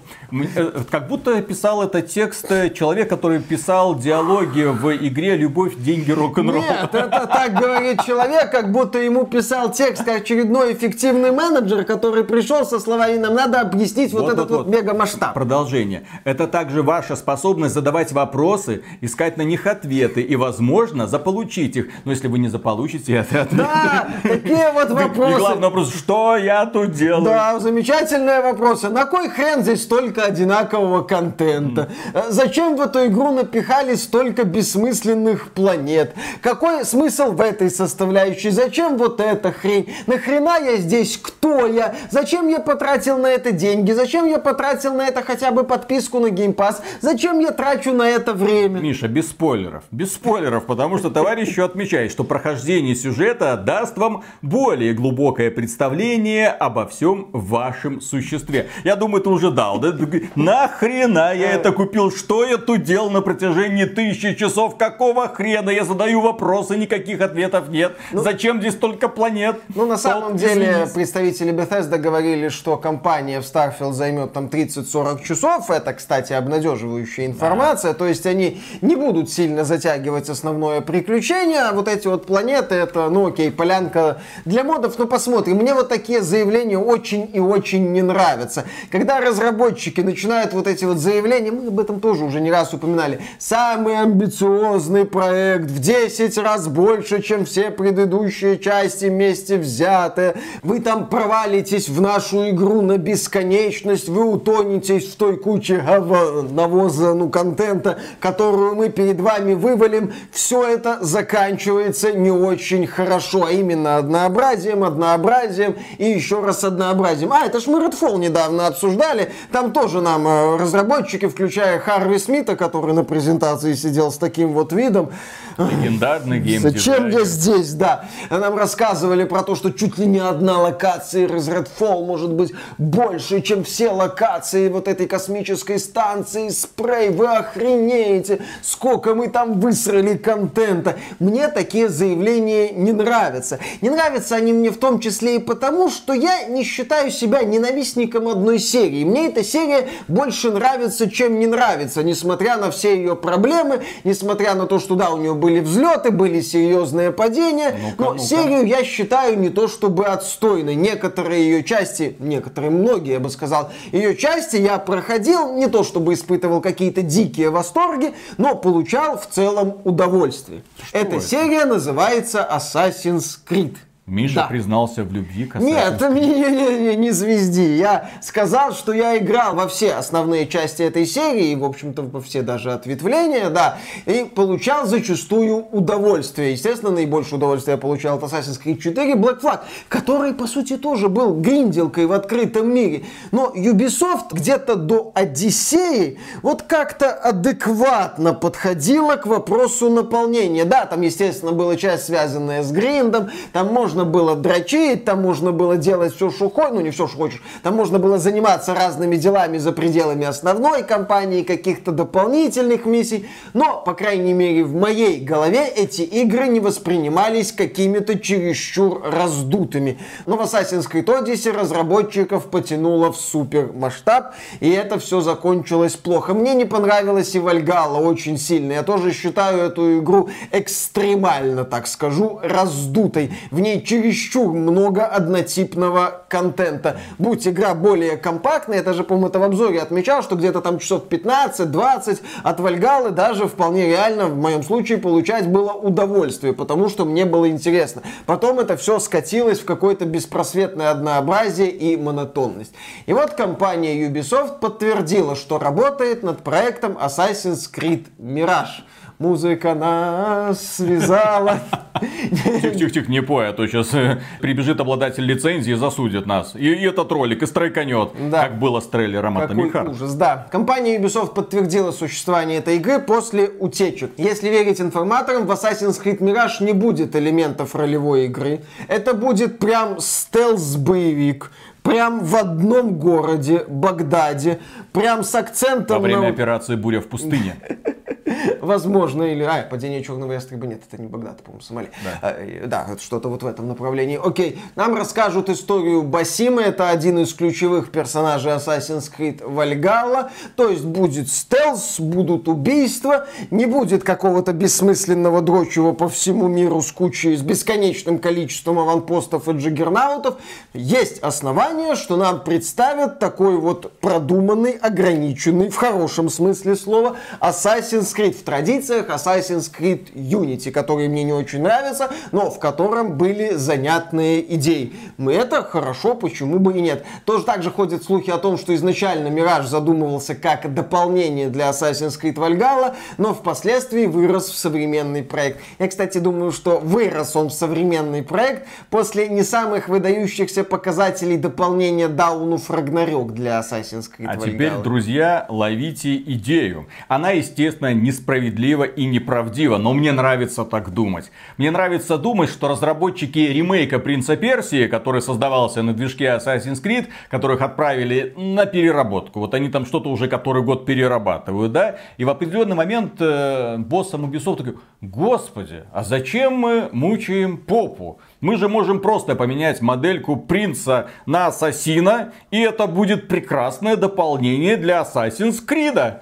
Как будто писал этот текст человек, который писал диалоги в игре «Любовь, деньги, рок-н-ролл». Нет, это так говорит человек, как будто ему писал текст очередной эффективный менеджер, который пришел со словами: и нам надо объяснить вот, вот этот вот, вот мегамасштаб. Продолжение. Это также ваша способность задавать вопросы, искать на них ответы и, возможно, заполучить их. Но если вы не заполучите это ответ... Да, такие вот вопросы. И главный вопрос, что я тут делаю? Да, замечательные вопросы. На кой хрен здесь столько одинакового контента? Mm. Зачем в эту игру напихали столько бессмысленных планет? Какой смысл в этой составляющей? Зачем вот эта хрень? Нахрена я здесь? Кто я? Зачем я потратил Потратил на это деньги? Зачем я потратил на это хотя бы подписку на Game Pass? Зачем я трачу на это время? Миша, без спойлеров. Без спойлеров, потому что товарищ еще отмечает, что прохождение сюжета даст вам более глубокое представление обо всем вашем существе. Я думаю, ты уже дал, да? Нахрена я это купил? Что я тут делал на протяжении тысячи часов? Какого хрена? Я задаю вопросы, никаких ответов нет. Ну, зачем здесь столько планет? Ну, на самом деле, представители Bethesda говорили, что компания в Starfield займет там тридцать-сорок часов, это, кстати, обнадеживающая информация, да. То есть они не будут сильно затягивать основное приключение, а вот эти вот планеты, это, ну окей, полянка для модов, но посмотрим. Мне вот такие заявления очень и очень не нравятся. Когда разработчики начинают вот эти вот заявления, мы об этом тоже уже не раз упоминали, самый амбициозный проект, в десять раз больше, чем все предыдущие части вместе взятые, вы там провалитесь в нашу игру на бесконечность, вы утонетесь в той куче навоза, ну, контента, которую мы перед вами вывалим, все это заканчивается не очень хорошо, а именно однообразием, однообразием и еще раз однообразием. А, это ж мы Redfall недавно обсуждали, там тоже нам разработчики, включая Харви Смита, который на презентации сидел с таким вот видом, легендарный геймдизайнер. Зачем я здесь, да? Нам рассказывали про то, что чуть ли не одна локация из Redfall может быть больше, чем все локации вот этой космической станции Prey. Вы охренеете, сколько мы там высрали контента. Мне такие заявления не нравятся. Не нравятся они мне в том числе и потому, что я не считаю себя ненавистником одной серии. Мне эта серия больше нравится, чем не нравится, несмотря на все ее проблемы, несмотря на то, что да, у нее были взлеты, были серьезные падения, ну-ка, но ну-ка. серию я считаю не то чтобы отстойной. Некоторые ее части, некоторые, многие, я бы сказал, ее части я проходил, не то чтобы испытывал какие-то дикие восторги, но получал в целом удовольствие. Что Эта это? серия называется Assassin's Creed. Миша да. признался в любви к Assassin's Creed. Нет, не, не, не, не звезди. Я сказал, что я играл во все основные части этой серии, в общем-то, во все даже ответвления, да, и получал зачастую удовольствие. Естественно, наибольшее удовольствие я получал от Assassin's Creed четыре Black Flag, который, по сути, тоже был гринделкой в открытом мире. Но Ubisoft где-то до Одиссеи вот как-то адекватно подходила к вопросу наполнения. Да, там, естественно, была часть, связанная с гриндом, там можно Можно было дрочить, там можно было делать все, что хочешь, ну не все, что хочешь, там можно было заниматься разными делами за пределами основной кампании, каких-то дополнительных миссий, но, по крайней мере, в моей голове эти игры не воспринимались какими-то чересчур раздутыми. Но в Assassin's Creed Odyssey разработчиков потянуло в супер масштаб, и это все закончилось плохо. Мне не понравилась и Вальгалла очень сильно, я тоже считаю эту игру экстремально, так скажу, раздутой. В ней чересчур много однотипного контента. Будь игра более компактная, я даже, по-моему, это в обзоре отмечал, что где-то там часов пятнадцать-двадцать от Вальгаллы даже вполне реально, в моем случае, получать было удовольствие, потому что мне было интересно. Потом это все скатилось в какое-то беспросветное однообразие и монотонность. И вот компания Ubisoft подтвердила, что работает над проектом Assassin's Creed Mirage. Музыка нас связала. Тихо-тихо-тихо, не пой, а то сейчас прибежит обладатель лицензии и засудит нас. И, и этот ролик, и стройканет, да. как было с трейлером Atomic Heart. Ужас, да. Компания Ubisoft подтвердила существование этой игры после утечек. Если верить информаторам, в Assassin's Creed Mirage не будет элементов ролевой игры. Это будет прям стелс-боевик. Прям в одном городе, Багдаде. Прям с акцентом... Во время на... операции «Буря в пустыне». Возможно, или... А, «Падение черного ястреба» нет, это не Багдад, по-моему, Сомали. Да, а, да это что-то вот в этом направлении. Окей, нам расскажут историю Басимы, это один из ключевых персонажей Assassin's Creed Valhalla. То есть будет стелс, будут убийства, не будет какого-то бессмысленного дрочева по всему миру с кучей, с бесконечным количеством аванпостов и джиггернаутов. Есть основания, что нам представят такой вот продуманный, ограниченный, в хорошем смысле слова, Assassin's Creed в традициях Assassin's Creed Unity, который мне не очень нравится, но в котором были занятные идеи. Мы это хорошо, почему бы и нет. Тоже также ходят слухи о том, что изначально Mirage задумывался как дополнение для Assassin's Creed Valhalla, но впоследствии вырос в современный проект. Я, кстати, думаю, что вырос он в современный проект после не самых выдающихся показателей дополнения Dawn of Ragnarok для Assassin's Creed Valhalla. А теперь, друзья, ловите идею. Она, естественно, не несправедливо и неправдиво, но мне нравится так думать. Мне нравится думать, что разработчики ремейка «Принца Персии», который создавался на движке Assassin's Creed, которых отправили на переработку, вот они там что-то уже который год перерабатывают, да, и в определенный момент э, боссом Ubisoft такой: «Господи, а зачем мы мучаем попу? Мы же можем просто поменять модельку принца на ассасина, и это будет прекрасное дополнение для Assassin's Creed».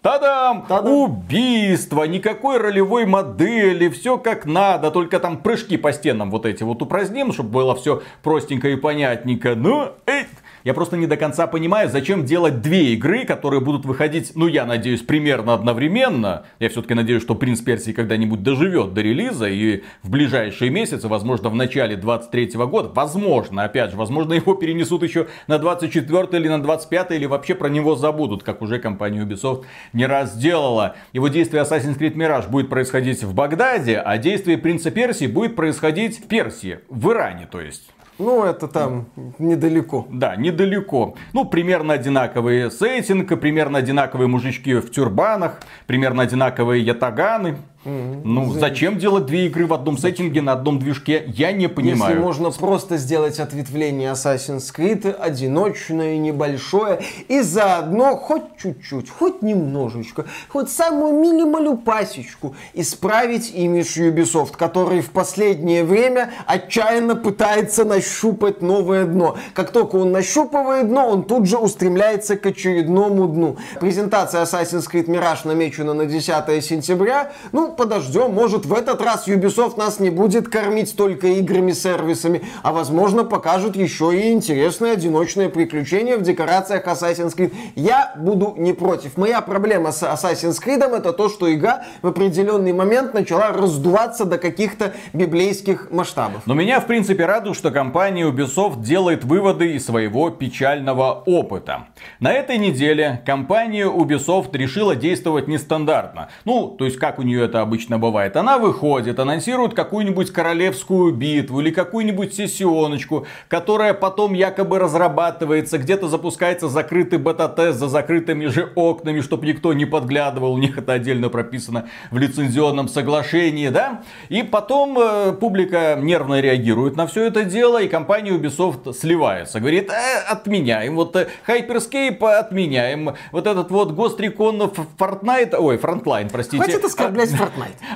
Та-дам! Та-дам! Убийство, никакой ролевой модели, все как надо, только там прыжки по стенам вот эти вот упраздним, чтобы было все простенько и понятненько. Ну, эй! Я просто не до конца понимаю, зачем делать две игры, которые будут выходить, ну я надеюсь, примерно одновременно. Я все-таки надеюсь, что «Принц Персии» когда-нибудь доживет до релиза и в ближайшие месяцы, возможно в начале двадцать третьего года, возможно, опять же, возможно его перенесут еще на двадцать четвёртый или на двадцать пятый, или вообще про него забудут, как уже компания Ubisoft не раз делала. Его действие Assassin's Creed Mirage будет происходить в Багдаде, а действие «Принца Персии» будет происходить в Персии, в Иране, то есть. Ну, это там недалеко. Да, недалеко. Ну, примерно одинаковые сеттинг, примерно одинаковые мужички в тюрбанах, примерно одинаковые ятаганы. Mm-hmm. Ну, Зай. зачем делать две игры в одном сеттинге на одном движке, я не понимаю. Если можно просто сделать ответвление Assassin's Creed, одиночное, небольшое, и заодно хоть чуть-чуть, хоть немножечко, хоть самую минимальную пасечку исправить имидж Ubisoft, который в последнее время отчаянно пытается нащупать новое дно. Как только он нащупывает дно, он тут же устремляется к очередному дну. Презентация Assassin's Creed Mirage намечена на десятое сентября. Ну, подождем, может, в этот раз Ubisoft нас не будет кормить только играми-сервисами, а, возможно, покажут еще и интересные одиночные приключения в декорациях Assassin's Creed. Я буду не против. Моя проблема с Assassin's Creed — это то, что игра в определенный момент начала раздуваться до каких-то библейских масштабов. Но меня, в принципе, радует, что компания Ubisoft делает выводы из своего печального опыта. На этой неделе компания Ubisoft решила действовать нестандартно. Ну, то есть, как у нее это обычно бывает. Она выходит, анонсирует какую-нибудь королевскую битву или какую-нибудь сессионочку, которая потом якобы разрабатывается, где-то запускается закрытый бета-тест за закрытыми же окнами, чтобы никто не подглядывал, у них это отдельно прописано в лицензионном соглашении, да? И потом э, публика нервно реагирует на все это дело, и компания Ubisoft сливается. Говорит, э, отменяем, вот э, Hyperscape отменяем, вот этот вот Ghost Recon Fortnite, ой, Frontline, простите. Хватит оскорблять Fortnite.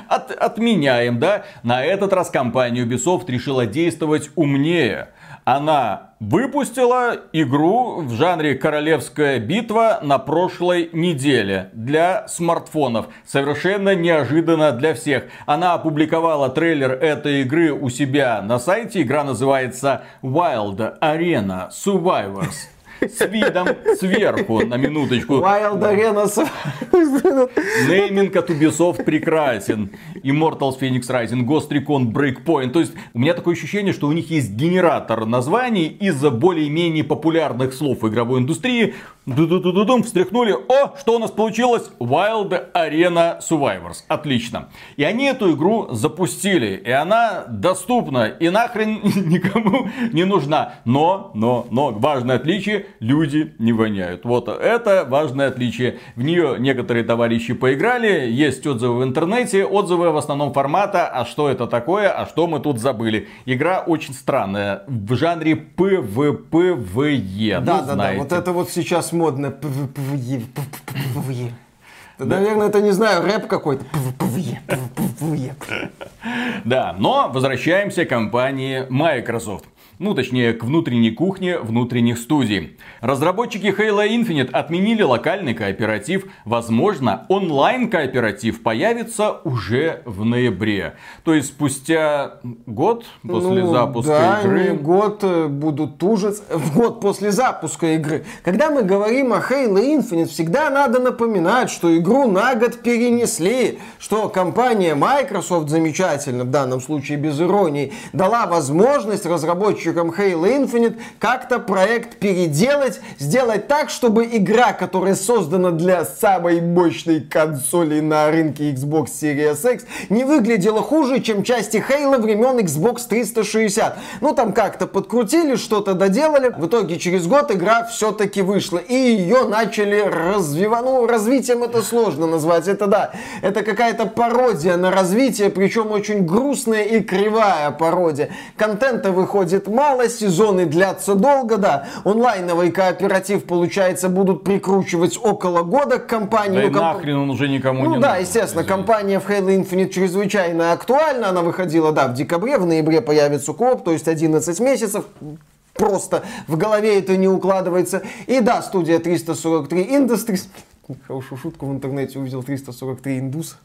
От, отменяем, да? На этот раз компания Ubisoft решила действовать умнее. Она выпустила игру в жанре королевская битва на прошлой неделе для смартфонов. Совершенно неожиданно для всех. Она опубликовала трейлер этой игры у себя на сайте. Игра называется Wild Arena Survivors. С видом сверху, на минуточку. Wild Arena. Нейминг от Ubisoft прекрасен. Immortals Phoenix Rising, Ghost Recon Breakpoint. То есть, у меня такое ощущение, что у них есть генератор названий из-за более-менее популярных слов в игровой индустрии. Ду-ду-ду-ду-дум, встряхнули. О, что у нас получилось? Wild Arena Survivors. Отлично. И они эту игру запустили. И она доступна. И нахрен никому не нужна. Но, но, но, важное отличие. Люди не воняют. Вот это важное отличие. В нее некоторые товарищи поиграли. Есть отзывы в интернете. Отзывы в основном формата: а что это такое? А что мы тут забыли? Игра очень странная. В жанре пэ вэ пэ вэ е. Да, да, да. Вот это вот сейчас модно. пэ вэ пэ вэ е. Наверное, это, не знаю, рэп какой-то. Да, но возвращаемся к компании Microsoft. Ну, точнее, к внутренней кухне внутренних студий. Разработчики Halo Infinite отменили локальный кооператив. Возможно, онлайн-кооператив появится уже в ноябре. То есть, спустя год после ну, запуска да, игры... Да, год будут ужас. В год после запуска игры. Когда мы говорим о Halo Infinite, всегда надо напоминать, что игру на год перенесли. Что компания Microsoft, замечательно, в данном случае без иронии, дала возможность разработчикам Halo Infinite как-то проект переделать, сделать так, чтобы игра, которая создана для самой мощной консоли на рынке Xbox Series X, не выглядела хуже, чем части Halo времен Xbox триста шестьдесят. Ну, там как-то подкрутили, что-то доделали. В итоге через год игра все-таки вышла. И ее начали развивать. Ну, развитием это сложно назвать. Это да. Это какая-то пародия на развитие, причем очень грустная и кривая пародия. Контента выходит мало, сезоны длятся долго, да. Онлайновый кооператив, получается, будут прикручивать около года к компании. Да ну, и комп... нахрен он уже никому ну, не да, нужен. Естественно, извините. Компания в Halo Infinite чрезвычайно актуальна. Она выходила, да, в декабре, в ноябре появится кооп, то есть одиннадцать месяцев. Просто в голове это не укладывается. И да, студия триста сорок три Industries. Хорошую шутку в интернете увидел, триста сорок три индус.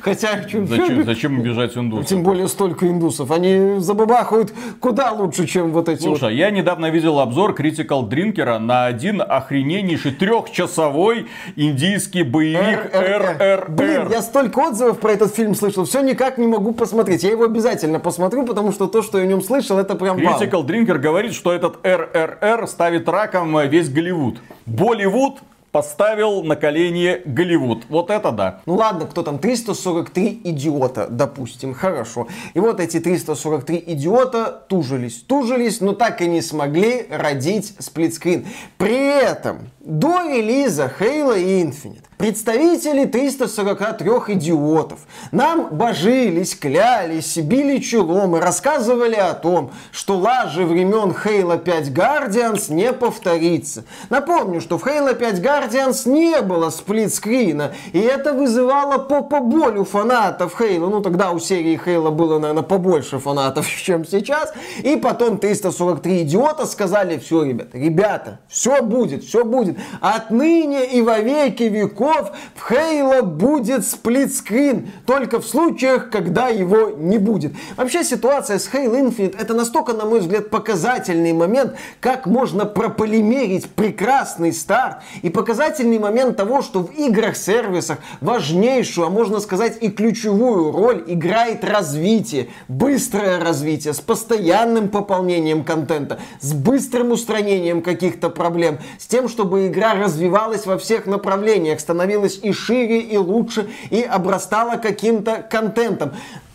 Хотя, чем зачем, зачем убежать индусов? Тем более столько индусов. Они забабахают куда лучше, чем вот эти. Слушай, вот. Я недавно видел обзор Critical Drinker на один охрененнейший трехчасовой индийский боевик эр эр эр. Блин, я столько отзывов про этот фильм слышал, все никак не могу посмотреть. Я его обязательно посмотрю, потому что то, что я о нем слышал, это прям вау. Critical Drinker говорит, что этот эр эр эр ставит раком весь Голливуд. Болливуд поставил на колени Голливуд. Вот это да. Ну ладно, кто там? триста сорок три идиота, допустим. Хорошо. И вот эти триста сорок три идиота тужились, тужились, но так и не смогли родить сплитскрин. При этом До релиза Halo Infinite представители триста сорок три идиотов нам божились, клялись, били челом и рассказывали о том, что лажи времен Halo пять Guardians не повторится. Напомню, что в Halo пять Guardians не было сплитскрина, и это вызывало попоболь у фанатов Halo. Ну тогда у серии Halo было, наверное, побольше фанатов, чем сейчас. И потом триста сорок три идиота сказали: все, ребята, ребята, все будет, все будет. Отныне и во веки веков в Halo будет сплитскрин, только в случаях, когда его не будет. Вообще ситуация с Halo Infinite — это настолько, на мой взгляд, показательный момент, как можно прополимерить прекрасный старт, и показательный момент того, что в играх-сервисах важнейшую, а можно сказать и ключевую роль играет развитие, быстрое развитие с постоянным пополнением контента, с быстрым устранением каких-то проблем, с тем, чтобы игра развивалась во всех направлениях, становилась и шире, и лучше, и обрастала каким-то контентом.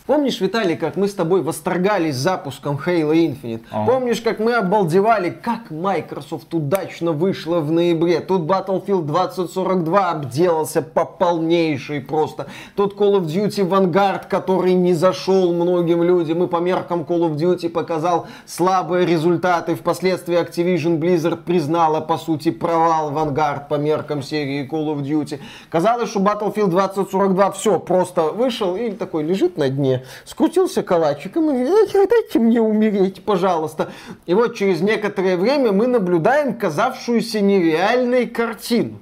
Помнишь, Виталий, как мы с тобой восторгались запуском Halo Infinite? А. Помнишь, как мы обалдевали, как Microsoft удачно вышла в ноябре? Тут Battlefield двадцать сорок два обделался по полнейшей просто. Тут Call of Duty Vanguard, который не зашел многим людям и по меркам Call of Duty показал слабые результаты. Впоследствии Activision Blizzard признала, по сути, провал Vanguard по меркам серии Call of Duty. Казалось, что Battlefield двадцать сорок два все, просто вышел и такой лежит на дне. Скрутился калачиком и говорит: дайте мне умереть, пожалуйста. И вот через некоторое время мы наблюдаем казавшуюся нереальной картину.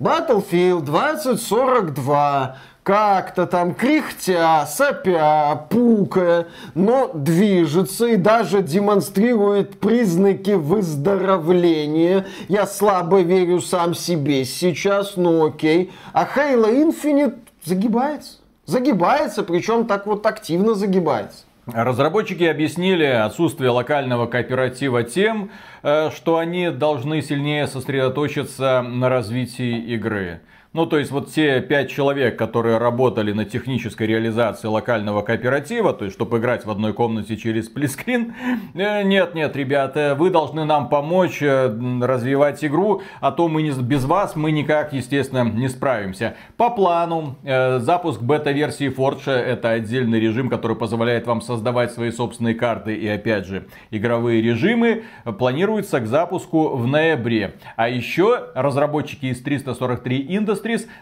Battlefield двадцать сорок два как-то там кряхтя, сопя, пукая, но движется и даже демонстрирует признаки выздоровления. Я слабо верю сам себе сейчас, но окей. А Halo Infinite загибается. Загибается, причем так вот активно загибается. Разработчики объяснили отсутствие локального кооператива тем, что они должны сильнее сосредоточиться на развитии игры. Ну, то есть, вот те пять человек, которые работали на технической реализации локального кооператива, то есть, чтобы играть в одной комнате через сплитскрин, нет, нет, ребята, вы должны нам помочь развивать игру, а то мы не, без вас мы никак, естественно, не справимся. По плану, запуск бета-версии Forge — это отдельный режим, который позволяет вам создавать свои собственные карты и, опять же, игровые режимы, планируется к запуску в ноябре. А еще разработчики из триста сорок три Industries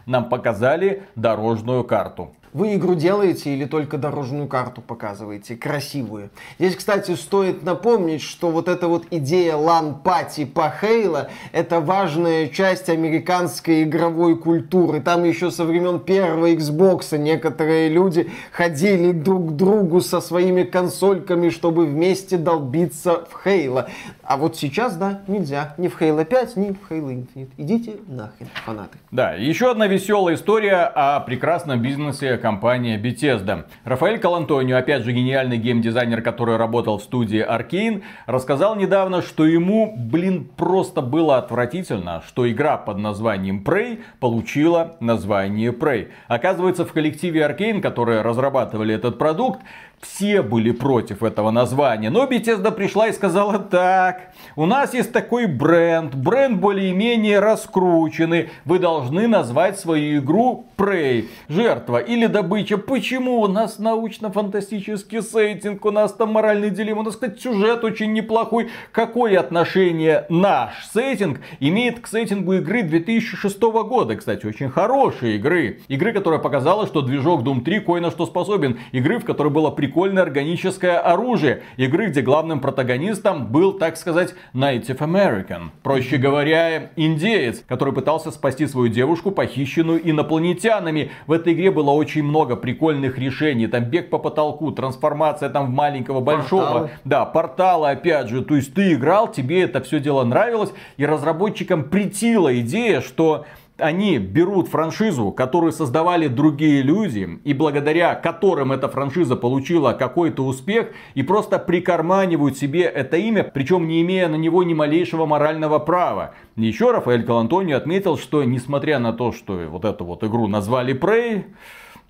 нам показали дорожную карту. Вы игру делаете или только дорожную карту показываете? Красивую. Здесь, кстати, стоит напомнить, что вот эта вот идея лан-пати по Halo — это важная часть американской игровой культуры. Там еще со времен первого Xbox некоторые люди ходили друг к другу со своими консольками, чтобы вместе долбиться в Halo. А вот сейчас, да, нельзя. Ни в Halo пять, ни в Halo Infinite. Идите нахрен, фанаты. Да, еще одна веселая история о прекрасном бизнесе компания Bethesda. Рафаэль Колантонио, опять же гениальный геймдизайнер, который работал в студии Arkane, рассказал недавно, что ему, блин, просто было отвратительно, что игра под названием Prey получила название Prey. Оказывается, в коллективе Arkane, которые разрабатывали этот продукт, все были против этого названия. Но Bethesda пришла и сказала: так, у нас есть такой бренд, бренд более-менее раскрученный, вы должны назвать свою игру Prey. Жертва или добыча. Почему? У нас научно-фантастический сеттинг, у нас там моральный дилемма, у нас, кстати, сюжет очень неплохой. Какое отношение наш сеттинг имеет к сеттингу игры две тысячи шестого года? Кстати, очень хорошей игры. Игры, которая показала, что движок Doom три кое на что способен. Игры, в которой было при прикольное органическое оружие. Игры, где главным протагонистом был, так сказать, Native American. Проще говоря, индеец, который пытался спасти свою девушку, похищенную инопланетянами. В этой игре было очень много прикольных решений. Там бег по потолку, трансформация там в маленького, большого. Порталы. Да, порталы, опять же. То есть ты играл, тебе это все дело нравилось. И разработчикам претила идея, что... Они берут франшизу, которую создавали другие люди, и благодаря которым эта франшиза получила какой-то успех, и просто прикарманивают себе это имя, причем не имея на него ни малейшего морального права. Еще Рафаэль Колантонио отметил, что несмотря на то, что вот эту вот игру назвали Prey,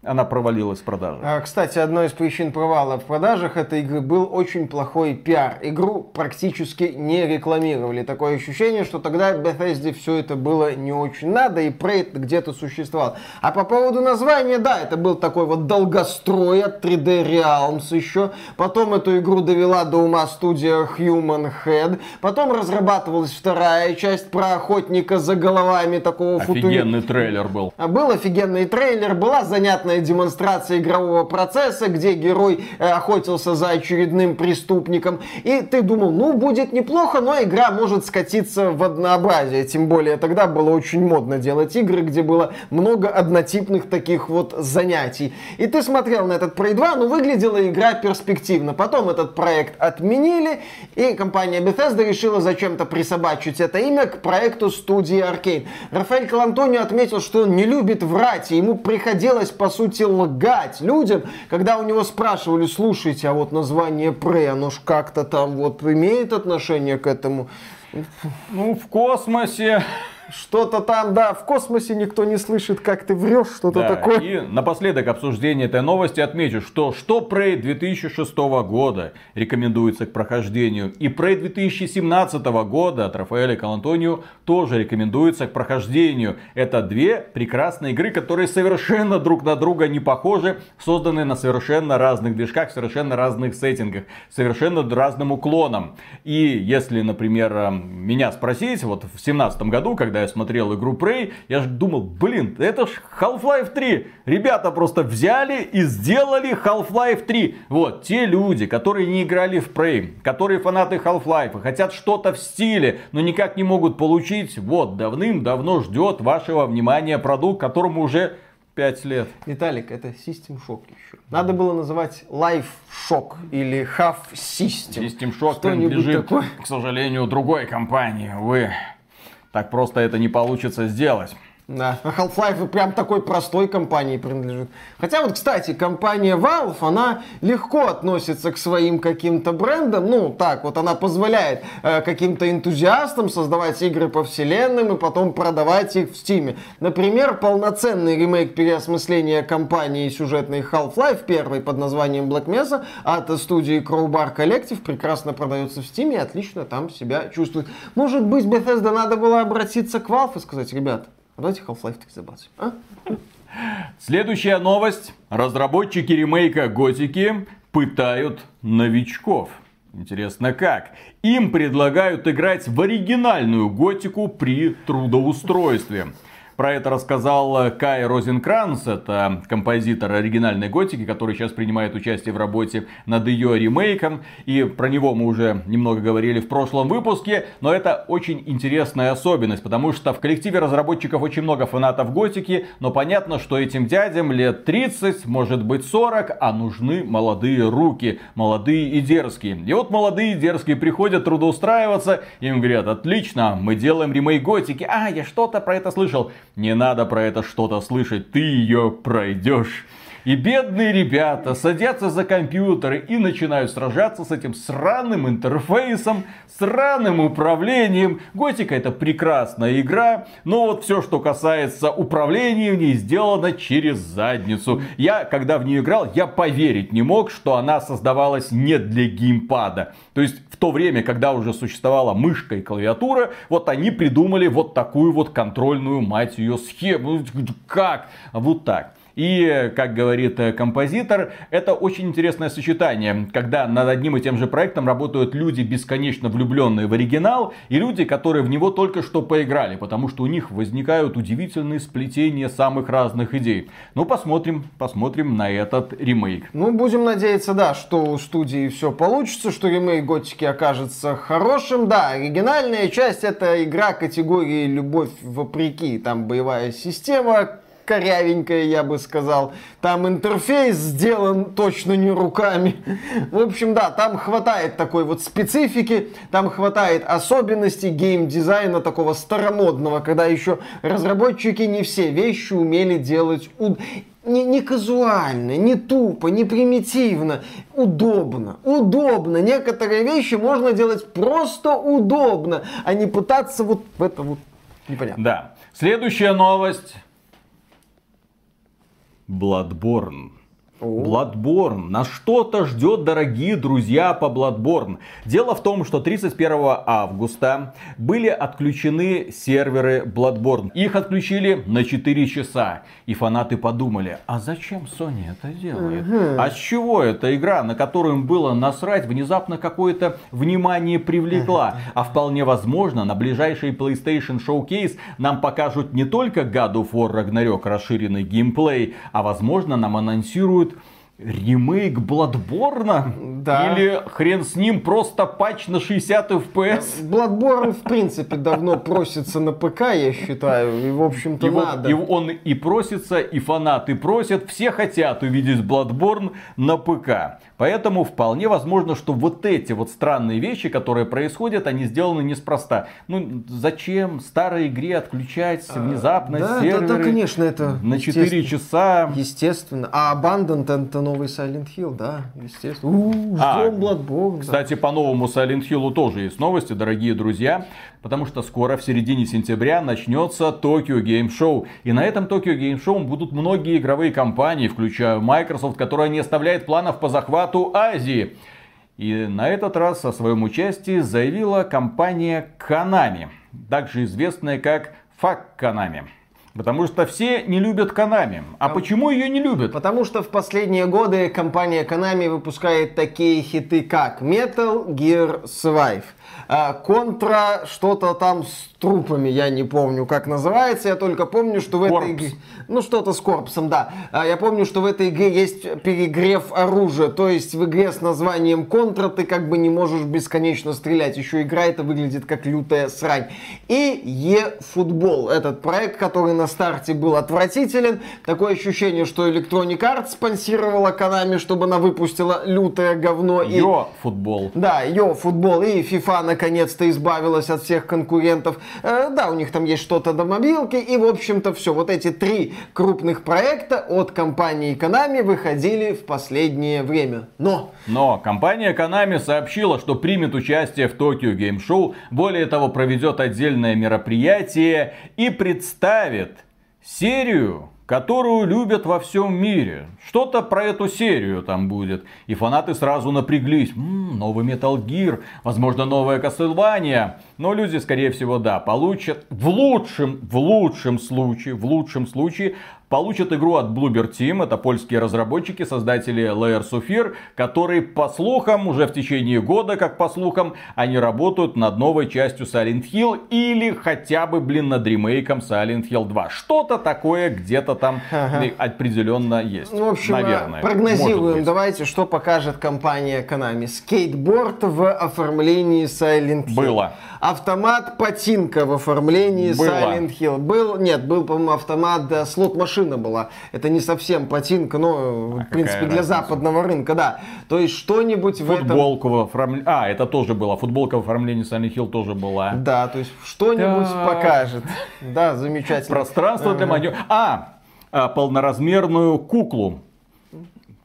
она провалилась в продажах. Кстати, одной из причин провала в продажах этой игры был очень плохой пиар. Игру практически не рекламировали. Такое ощущение, что тогда Bethesda все это было не очень надо, и Prey где-то существовал. А по поводу названия, да, это был такой вот долгострой от три дэ Realms еще. Потом эту игру довела до ума студия Human Head. Потом разрабатывалась вторая часть про охотника за головами такого футуриста. Офигенный трейлер был. Был офигенный трейлер, была занятная демонстрация игрового процесса, где герой охотился за очередным преступником. И ты думал, ну, будет неплохо, но игра может скатиться в однообразие. Тем более тогда было очень модно делать игры, где было много однотипных таких вот занятий. И ты смотрел на этот Prey два, но выглядела игра перспективно. Потом этот проект отменили, и компания Bethesda решила зачем-то присобачить это имя к проекту студии Arkane. Рафаэль Колантонио отметил, что он не любит врать, и ему приходилось, по сути, лгать людям, когда у него спрашивали: слушайте, а вот название Prey, оно ж как-то там вот имеет отношение к этому? Ну, в космосе... Что-то там, да, в космосе никто не слышит, как ты врешь, что-то да, такое. И напоследок обсуждения этой новости отмечу, что что Prey две тысячи шестого года рекомендуется к прохождению, и Prey две тысячи семнадцатого года от Рафаэля Колантонио тоже рекомендуется к прохождению. Это две прекрасные игры, которые совершенно друг на друга не похожи, созданные на совершенно разных движках, в совершенно разных сеттингах, совершенно разным уклоном. И если, например, меня спросить, вот в семнадцатом году, когда я смотрел игру Prey, я же думал, блин, это ж Half-Life три. Ребята просто взяли и сделали Half-Life три. Вот, те люди, которые не играли в Prey, которые фанаты Half-Life, хотят что-то в стиле, но никак не могут получить, вот, давным-давно ждет вашего внимания продукт, которому уже пять лет. Виталик, это System Shock еще. Надо было называть Life Shock или Half System. System Shock принадлежит, такое, к сожалению, другой компании, увы. Так просто это не получится сделать. Да, Half-Life прям такой простой компании принадлежит. Хотя вот, кстати, компания Valve, она легко относится к своим каким-то брендам. Ну, так вот, она позволяет э, каким-то энтузиастам создавать игры по вселенным и потом продавать их в Steam. Например, полноценный ремейк переосмысления компании сюжетной Half-Life один под названием Black Mesa от студии Crowbar Collective прекрасно продается в Steam и отлично там себя чувствует. Может быть, Bethesda надо было обратиться к Valve и сказать: ребят, давайте Half-Life так забацаем, а? Следующая новость. Разработчики ремейка Готики пытают новичков. Интересно, как? Им предлагают играть в оригинальную Готику при трудоустройстве. Про это рассказал Кай Розенкранц, это композитор оригинальной Готики, который сейчас принимает участие в работе над ее ремейком. И про него мы уже немного говорили в прошлом выпуске. Но это очень интересная особенность, потому что в коллективе разработчиков очень много фанатов Готики. Но понятно, что этим дядям лет тридцать, может быть сорок, а нужны молодые руки, молодые и дерзкие. И вот молодые и дерзкие приходят трудоустраиваться, им говорят: отлично, мы делаем ремейк Готики. А, я что-то про это слышал. Не надо про это что-то слышать, ты ее пройдешь. И бедные ребята садятся за компьютеры и начинают сражаться с этим сраным интерфейсом, сраным управлением. Готика — это прекрасная игра, но вот все, что касается управления, в ней сделано через задницу. Я, когда в нее играл, я поверить не мог, что она создавалась не для геймпада. То есть в то время, когда уже существовала мышка и клавиатура, вот они придумали вот такую вот контрольную, мать ее, схему. Как? Вот так. И, как говорит композитор, это очень интересное сочетание, когда над одним и тем же проектом работают люди, бесконечно влюбленные в оригинал, и люди, которые в него только что поиграли, потому что у них возникают удивительные сплетения самых разных идей. Ну, посмотрим, посмотрим на этот ремейк. Ну, будем надеяться, да, что у студии все получится, что ремейк Готики окажется хорошим. Да, оригинальная часть — это игра категории «Любовь вопреки». Там боевая система корявенькая, я бы сказал. Там интерфейс сделан точно не руками. В общем, да, там хватает такой вот специфики, там хватает особенностей геймдизайна такого старомодного, когда еще разработчики не все вещи умели делать уд... Не, не казуально, не тупо, не примитивно. Удобно. Удобно. Некоторые вещи можно делать просто удобно, а не пытаться вот в это вот непонятно. Да. Следующая новость. Bloodborne. Bloodborne. Нас что-то ждет, дорогие друзья, по Bloodborne. Дело в том, что тридцать первого августа были отключены серверы Bloodborne. Их отключили на четыре часа. И фанаты подумали, а зачем Sony это делает? Угу. А с чего эта игра, на которую им было насрать, внезапно какое-то внимание привлекла? Угу. А вполне возможно, на ближайший PlayStation Showcase нам покажут не только God of War Ragnarok расширенный геймплей, а возможно нам анонсируют ремейк Bloodborne, да. Или хрен с ним, просто патч на шестьдесят эф пи эс. Bloodborne в принципе давно просится на ПК, я считаю, и в общем-то его, надо. И он и просится, и фанаты просят, все хотят увидеть Bloodborne на ПК. Поэтому вполне возможно, что вот эти вот странные вещи, которые происходят, они сделаны неспроста. Ну, зачем старой игре отключать внезапно а, да, серверы да, да, конечно, это на четыре часа? Естественно. А Abandoned — это новый Silent Hill, да, естественно. У-у-у, ждем а, Bloodborne. Кстати, да. По новому Silent Hill'у тоже есть новости, дорогие друзья. Потому что скоро, в середине сентября, начнется Tokyo Game Show. И на этом Tokyo Game Show будут многие игровые компании, включая Microsoft, которая не оставляет планов по захвату Азии. И на этот раз о своем участии заявила компания Konami, также известная как Fuck Konami. Потому что все не любят Konami. А почему ее не любят? Потому что в последние годы компания Konami выпускает такие хиты, как Metal Gear Survive, Контра, что-то там с трупами, я не помню, как называется. Я только помню, что в этой игре... Ну, что-то с корпсом, да. Я помню, что в этой игре есть перегрев оружия. То есть в игре с названием Контра ты как бы не можешь бесконечно стрелять. Еще игра это выглядит как лютая срань. И E-футбол. Этот проект, который на старте был отвратителен. Такое ощущение, что Electronic Arts спонсировала Konami, чтобы она выпустила лютое говно. Йо-футбол. И... Да, Йо-футбол. И FIFA наконец-то избавилась от всех конкурентов. Э, да, у них там есть что-то до мобилки. И, в общем-то, все. Вот эти три крупных проекта от компании Konami выходили в последнее время. Но! Но компания Konami сообщила, что примет участие в Tokyo Game Show. Более того, проведет отдельное мероприятие и представит серию, которую любят во всем мире. Что-то про эту серию там будет. И фанаты сразу напряглись. М-м, новый Metal Gear, возможно, новая Castlevania. Но люди, скорее всего, да, получат в лучшем, в лучшем случае, в лучшем случае... Получат игру от Bloober Team, это польские разработчики, создатели Layers of Fear, которые, по слухам, уже в течение года, как по слухам, они работают над новой частью Silent Hill или хотя бы, блин, над ремейком Silent Hill два. Что-то такое где-то там ага. определенно есть. В общем, наверное, прогнозируем, давайте, что покажет компания Konami. Скейтборд в оформлении Silent Hill. Было. Автомат Патинка в оформлении Было. Silent Hill. Был, нет, был, по-моему, автомат да, слот-машина. Была. Это не совсем Патинка, но, а в принципе, для разница? Западного рынка, да. То есть, что-нибудь в этом... Футболка в оформлении... А, это тоже было. Футболка в оформлении Silent Hill тоже была. Да, то есть, что-нибудь да. покажет. Да, замечательно. Пространство для маневра. А, полноразмерную куклу.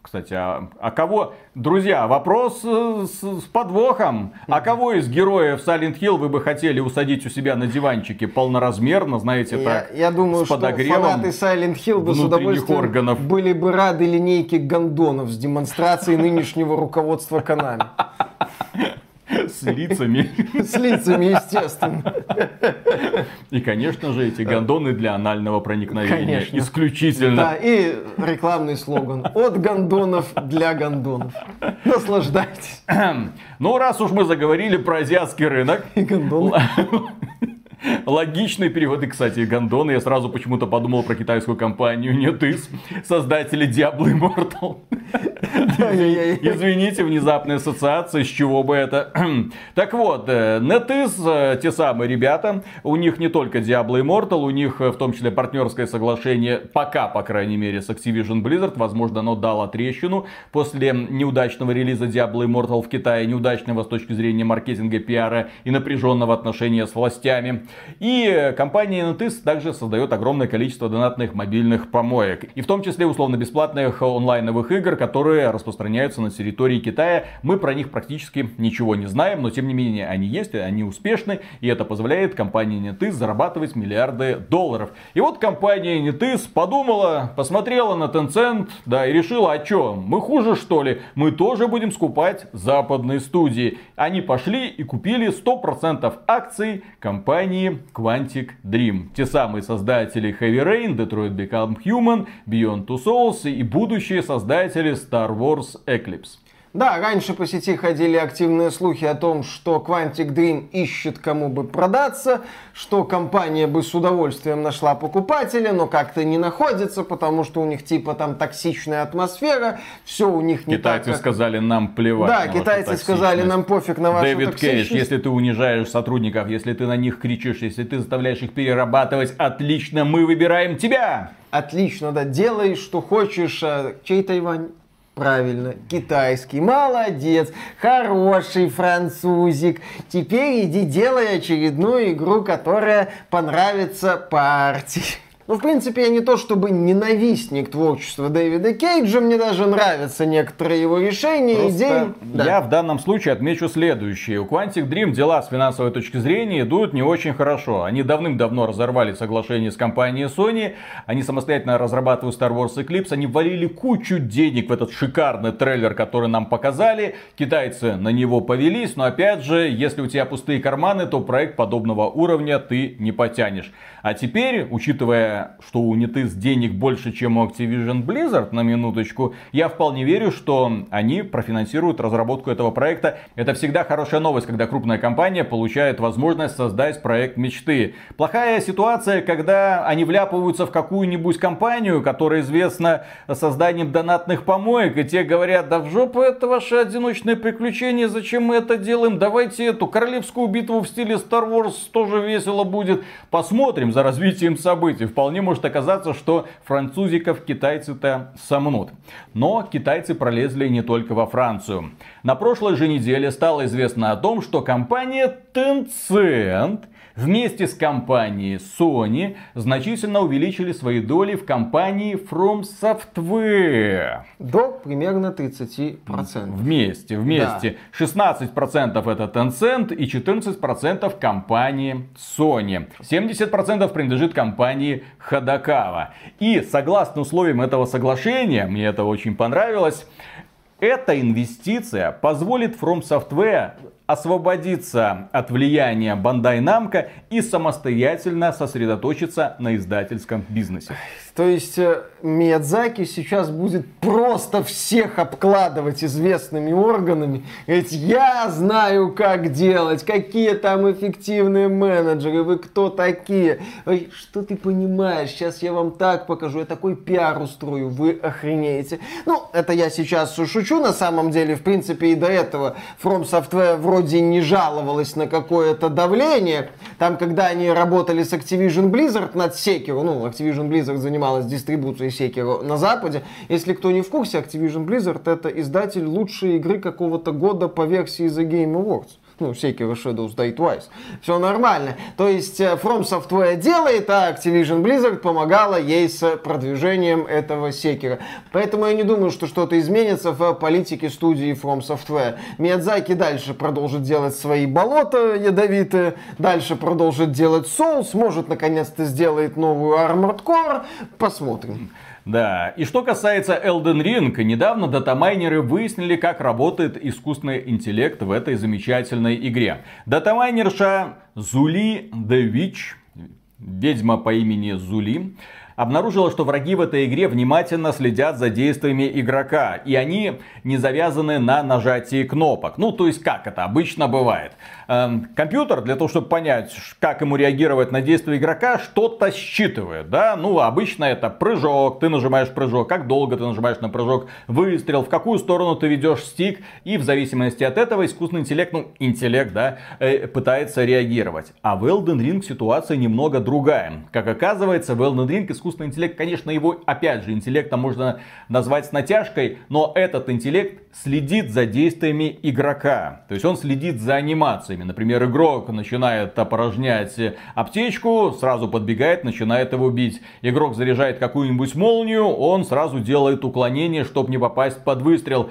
Кстати, а, а кого... Друзья, вопрос с, с подвохом. А кого из героев Silent Hill вы бы хотели усадить у себя на диванчике полноразмерно, знаете, я, так, я думаю, с подогревом? Я думаю, что фанаты Silent Hill бы с удовольствием органов. Были бы рады линейке гондонов с демонстрацией нынешнего руководства Konami. С лицами. С лицами, естественно. И, конечно же, эти гондоны для анального проникновения. Конечно. Исключительно. Да, и рекламный слоган. От гондонов для гондонов. Наслаждайтесь. Ну, раз уж мы заговорили про азиатский рынок. И гондоны. Логичные переводы, кстати, гондоны. Я сразу почему-то подумал про китайскую компанию NetEase, создатели Diablo Immortal. Извините, внезапная ассоциация, с чего бы это. Так вот, NetEase, те самые ребята, у них не только Diablo Immortal, у них в том числе партнерское соглашение, пока, по крайней мере, с Activision Blizzard. Возможно, оно дало трещину после неудачного релиза Diablo Immortal в Китае, неудачного с точки зрения маркетинга, пиара и напряженного отношения с властями. И компания NetEase также создает огромное количество донатных мобильных помоек. И в том числе условно-бесплатных онлайновых игр, которые распространяются распространяются на территории Китая. Мы про них практически ничего не знаем, но тем не менее они есть, они успешны, и это позволяет компании Нетис зарабатывать миллиарды долларов. И вот компания Нетис подумала, посмотрела на Tencent, да, и решила, а что, мы хуже что ли? Мы тоже будем скупать западные студии. Они пошли и купили сто процентов акций компании Quantic Dream. Те самые создатели Heavy Rain, Detroit Become Human, Beyond Two Souls и будущие создатели Star Wars Eclipse. Да, раньше по сети ходили активные слухи о том, что Quantic Dream ищет кому бы продаться, что компания бы с удовольствием нашла покупателя, но как-то не находится, потому что у них типа там токсичная атмосфера, все у них не так. Китайцы сказали, нам плевать. Да, китайцы сказали, нам пофиг на вашу токсичность. Дэвид Кейдж, если ты унижаешь сотрудников, если ты на них кричишь, если ты заставляешь их перерабатывать, отлично, мы выбираем тебя! Отлично, да, делай, что хочешь. Чей Тайвань? Правильно, китайский, молодец, хороший французик. Теперь иди делай очередную игру, которая понравится партии. Ну, в принципе, я не то чтобы ненавистник творчества Дэвида Кейджа, мне даже нравятся некоторые его решения. Просто идеи. Да. Я в данном случае отмечу следующее. У Quantic Dream дела с финансовой точки зрения идут не очень хорошо. Они давным-давно разорвали соглашение с компанией Sony, они самостоятельно разрабатывают Star Wars Eclipse, они ввалили кучу денег в этот шикарный трейлер, который нам показали. Китайцы на него повелись, но опять же, если у тебя пустые карманы, то проект подобного уровня ты не потянешь. А теперь, учитывая, что у Нетис денег больше, чем у Activision Blizzard, на минуточку, я вполне верю, что они профинансируют разработку этого проекта. Это всегда хорошая новость, когда крупная компания получает возможность создать проект мечты. Плохая ситуация, когда они вляпываются в какую-нибудь компанию, которая известна созданием донатных помоек, и те говорят, да в жопу это ваше одиночное приключение, зачем мы это делаем, давайте эту королевскую битву в стиле Star Wars тоже весело будет, посмотрим за развитием событий. Вполне может оказаться, что французиков китайцы-то сомнут. Но китайцы пролезли не только во Францию. На прошлой же неделе стало известно о том, что компания Tencent вместе с компанией Sony значительно увеличили свои доли в компании From Software. До примерно тридцати процентов. Вместе, вместе. Да. шестнадцать процентов это Tencent и четырнадцать процентов компании Sony. семьдесят процентов принадлежит компании Ходокава. И согласно условиям этого соглашения, мне это очень понравилось, эта инвестиция позволит From Software освободиться от влияния Bandai Namco и самостоятельно сосредоточиться на издательском бизнесе. То есть Миядзаки сейчас будет просто всех обкладывать известными органами. Ведь я знаю, как делать, какие там эффективные менеджеры, вы кто такие? Ой, что ты понимаешь? Сейчас я вам так покажу, я такой пиар устрою, вы охренеете. Ну, это я сейчас шучу, на самом деле, в принципе, и до этого From Software вроде Вроде не жаловалась на какое-то давление. Там, когда они работали с Activision Blizzard над Sekiro, ну, Activision Blizzard занималась дистрибуцией Sekiro на Западе. Если кто не в курсе, Activision Blizzard — это издатель лучшей игры какого-то года по версии The Game Awards. Ну, Sekiro Shadows Die Twice. Все нормально. То есть From Software делает, а Activision Blizzard помогала ей с продвижением этого Sekiro. Поэтому я не думаю, что что-то изменится в политике студии From Software. Миядзаки дальше продолжит делать свои болота ядовитые, дальше продолжит делать Souls, может, наконец-то сделает новую Armored Core. Посмотрим. Да, и что касается Elden Ring, недавно датамайнеры выяснили, как работает искусственный интеллект в этой замечательной игре. Датамайнерша Зули The Witch, ведьма по имени Зули, обнаружила, что враги в этой игре внимательно следят за действиями игрока, и они не завязаны на нажатии кнопок. Ну, то есть, как это обычно бывает. Эм, компьютер, для того, чтобы понять, как ему реагировать на действия игрока, что-то считывает, да? Ну, обычно это прыжок, ты нажимаешь прыжок, как долго ты нажимаешь на прыжок, выстрел, в какую сторону ты ведешь стик, и в зависимости от этого искусственный интеллект, ну, интеллект, да, э, пытается реагировать. А в Elden Ring ситуация немного другая. Как оказывается, в Elden Ring искусственный искусственный интеллект, конечно, его, опять же, интеллектом можно назвать с натяжкой, но этот интеллект следит за действиями игрока. То есть он следит за анимациями. Например, игрок начинает опорожнять аптечку, сразу подбегает, начинает его бить. Игрок заряжает какую-нибудь молнию, он сразу делает уклонение, чтобы не попасть под выстрел.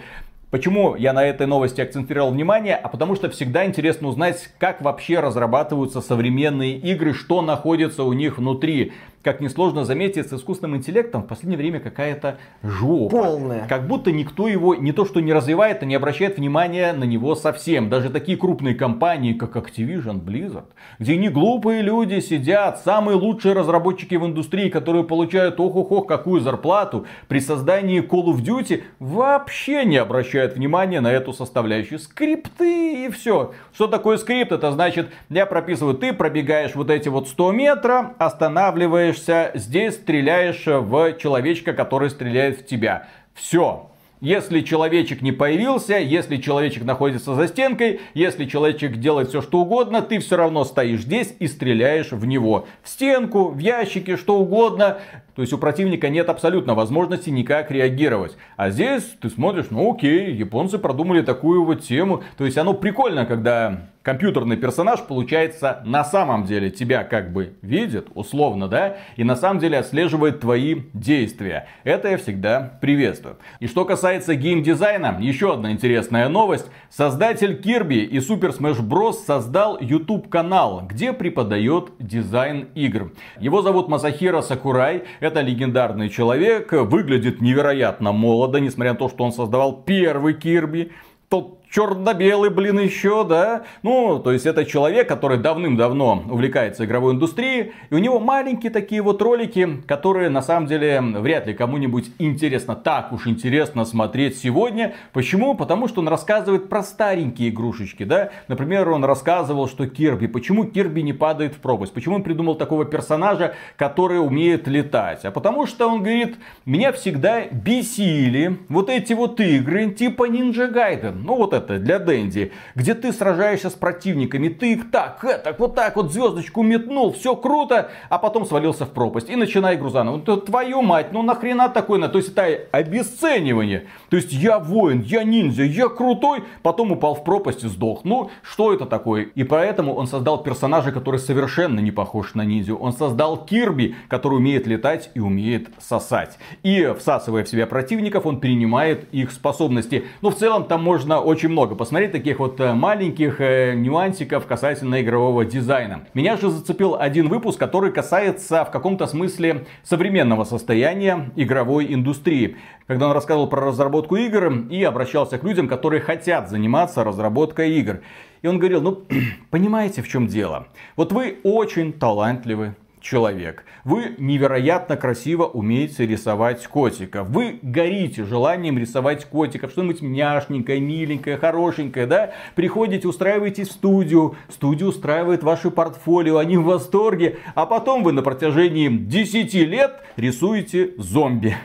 Почему я на этой новости акцентировал внимание? А потому что всегда интересно узнать, как вообще разрабатываются современные игры, что находится у них внутри. Как несложно заметить, с искусственным интеллектом в последнее время какая-то жопа. Полная. Как будто никто его не то что не развивает, а не обращает внимания на него совсем. Даже такие крупные компании, как Activision, Blizzard, где не глупые люди сидят, самые лучшие разработчики в индустрии, которые получают ох-ох-ох какую зарплату, при создании Call of Duty вообще не обращают внимания на эту составляющую. Скрипты и все. Что такое скрипт? Это значит, я прописываю, ты пробегаешь вот эти вот сто метров, останавливаешь здесь, стреляешь в человечка, который стреляет в тебя. Все. Если человечек не появился, если человечек находится за стенкой, если человечек делает все что угодно, ты все равно стоишь здесь и стреляешь в него. В стенку, в ящики, что угодно. То есть у противника нет абсолютно возможности никак реагировать. А здесь ты смотришь, ну окей, японцы продумали такую вот тему. То есть оно прикольно, когда компьютерный персонаж, получается, на самом деле тебя как бы видит, условно, да, и на самом деле отслеживает твои действия. Это я всегда приветствую. И что касается геймдизайна, еще одна интересная новость. Создатель Kirby и Super Smash Bros. Создал YouTube-канал, где преподает дизайн игр. Его зовут Масахиро Сакурай. Это легендарный человек, выглядит невероятно молодо, несмотря на то, что он создавал первый Kirby. Тот черно-белый, блин, еще, да? Ну, то есть это человек, который давным-давно увлекается игровой индустрией. И у него маленькие такие вот ролики, которые на самом деле вряд ли кому-нибудь интересно. Так уж интересно смотреть сегодня. Почему? Потому что он рассказывает про старенькие игрушечки, да? Например, он рассказывал, что Кирби. Почему Кирби не падает в пропасть? Почему он придумал такого персонажа, который умеет летать? А потому что он говорит, меня всегда бесили вот эти вот игры типа Ninja Gaiden. Ну, вот это. Для Дэнди, где ты сражаешься с противниками, ты их так, так, вот так вот звездочку метнул, все круто, а потом свалился в пропасть. И начинай игру заново. Твою мать, ну нахрена такой, на то есть это обесценивание. То есть я воин, я ниндзя, я крутой, потом упал в пропасть и сдох. Ну, что это такое? И поэтому он создал персонажа, который совершенно не похож на ниндзю. Он создал Кирби, который умеет летать и умеет сосать. И всасывая в себя противников, он перенимает их способности. Но в целом там можно очень много посмотреть таких вот маленьких нюансиков касательно игрового дизайна. Меня же зацепил один выпуск, который касается в каком-то смысле современного состояния игровой индустрии. Когда он рассказывал про разработку игр и обращался к людям, которые хотят заниматься разработкой игр. И он говорил, ну понимаете, в чем дело? Вот вы очень талантливы. Человек. Вы невероятно красиво умеете рисовать котиков. Вы горите желанием рисовать котиков. Что-нибудь няшненькое, миленькое, хорошенькое, да? Приходите, устраиваетесь в студию. Студия устраивает ваше портфолио. Они в восторге. А потом вы на протяжении десяти лет рисуете зомби.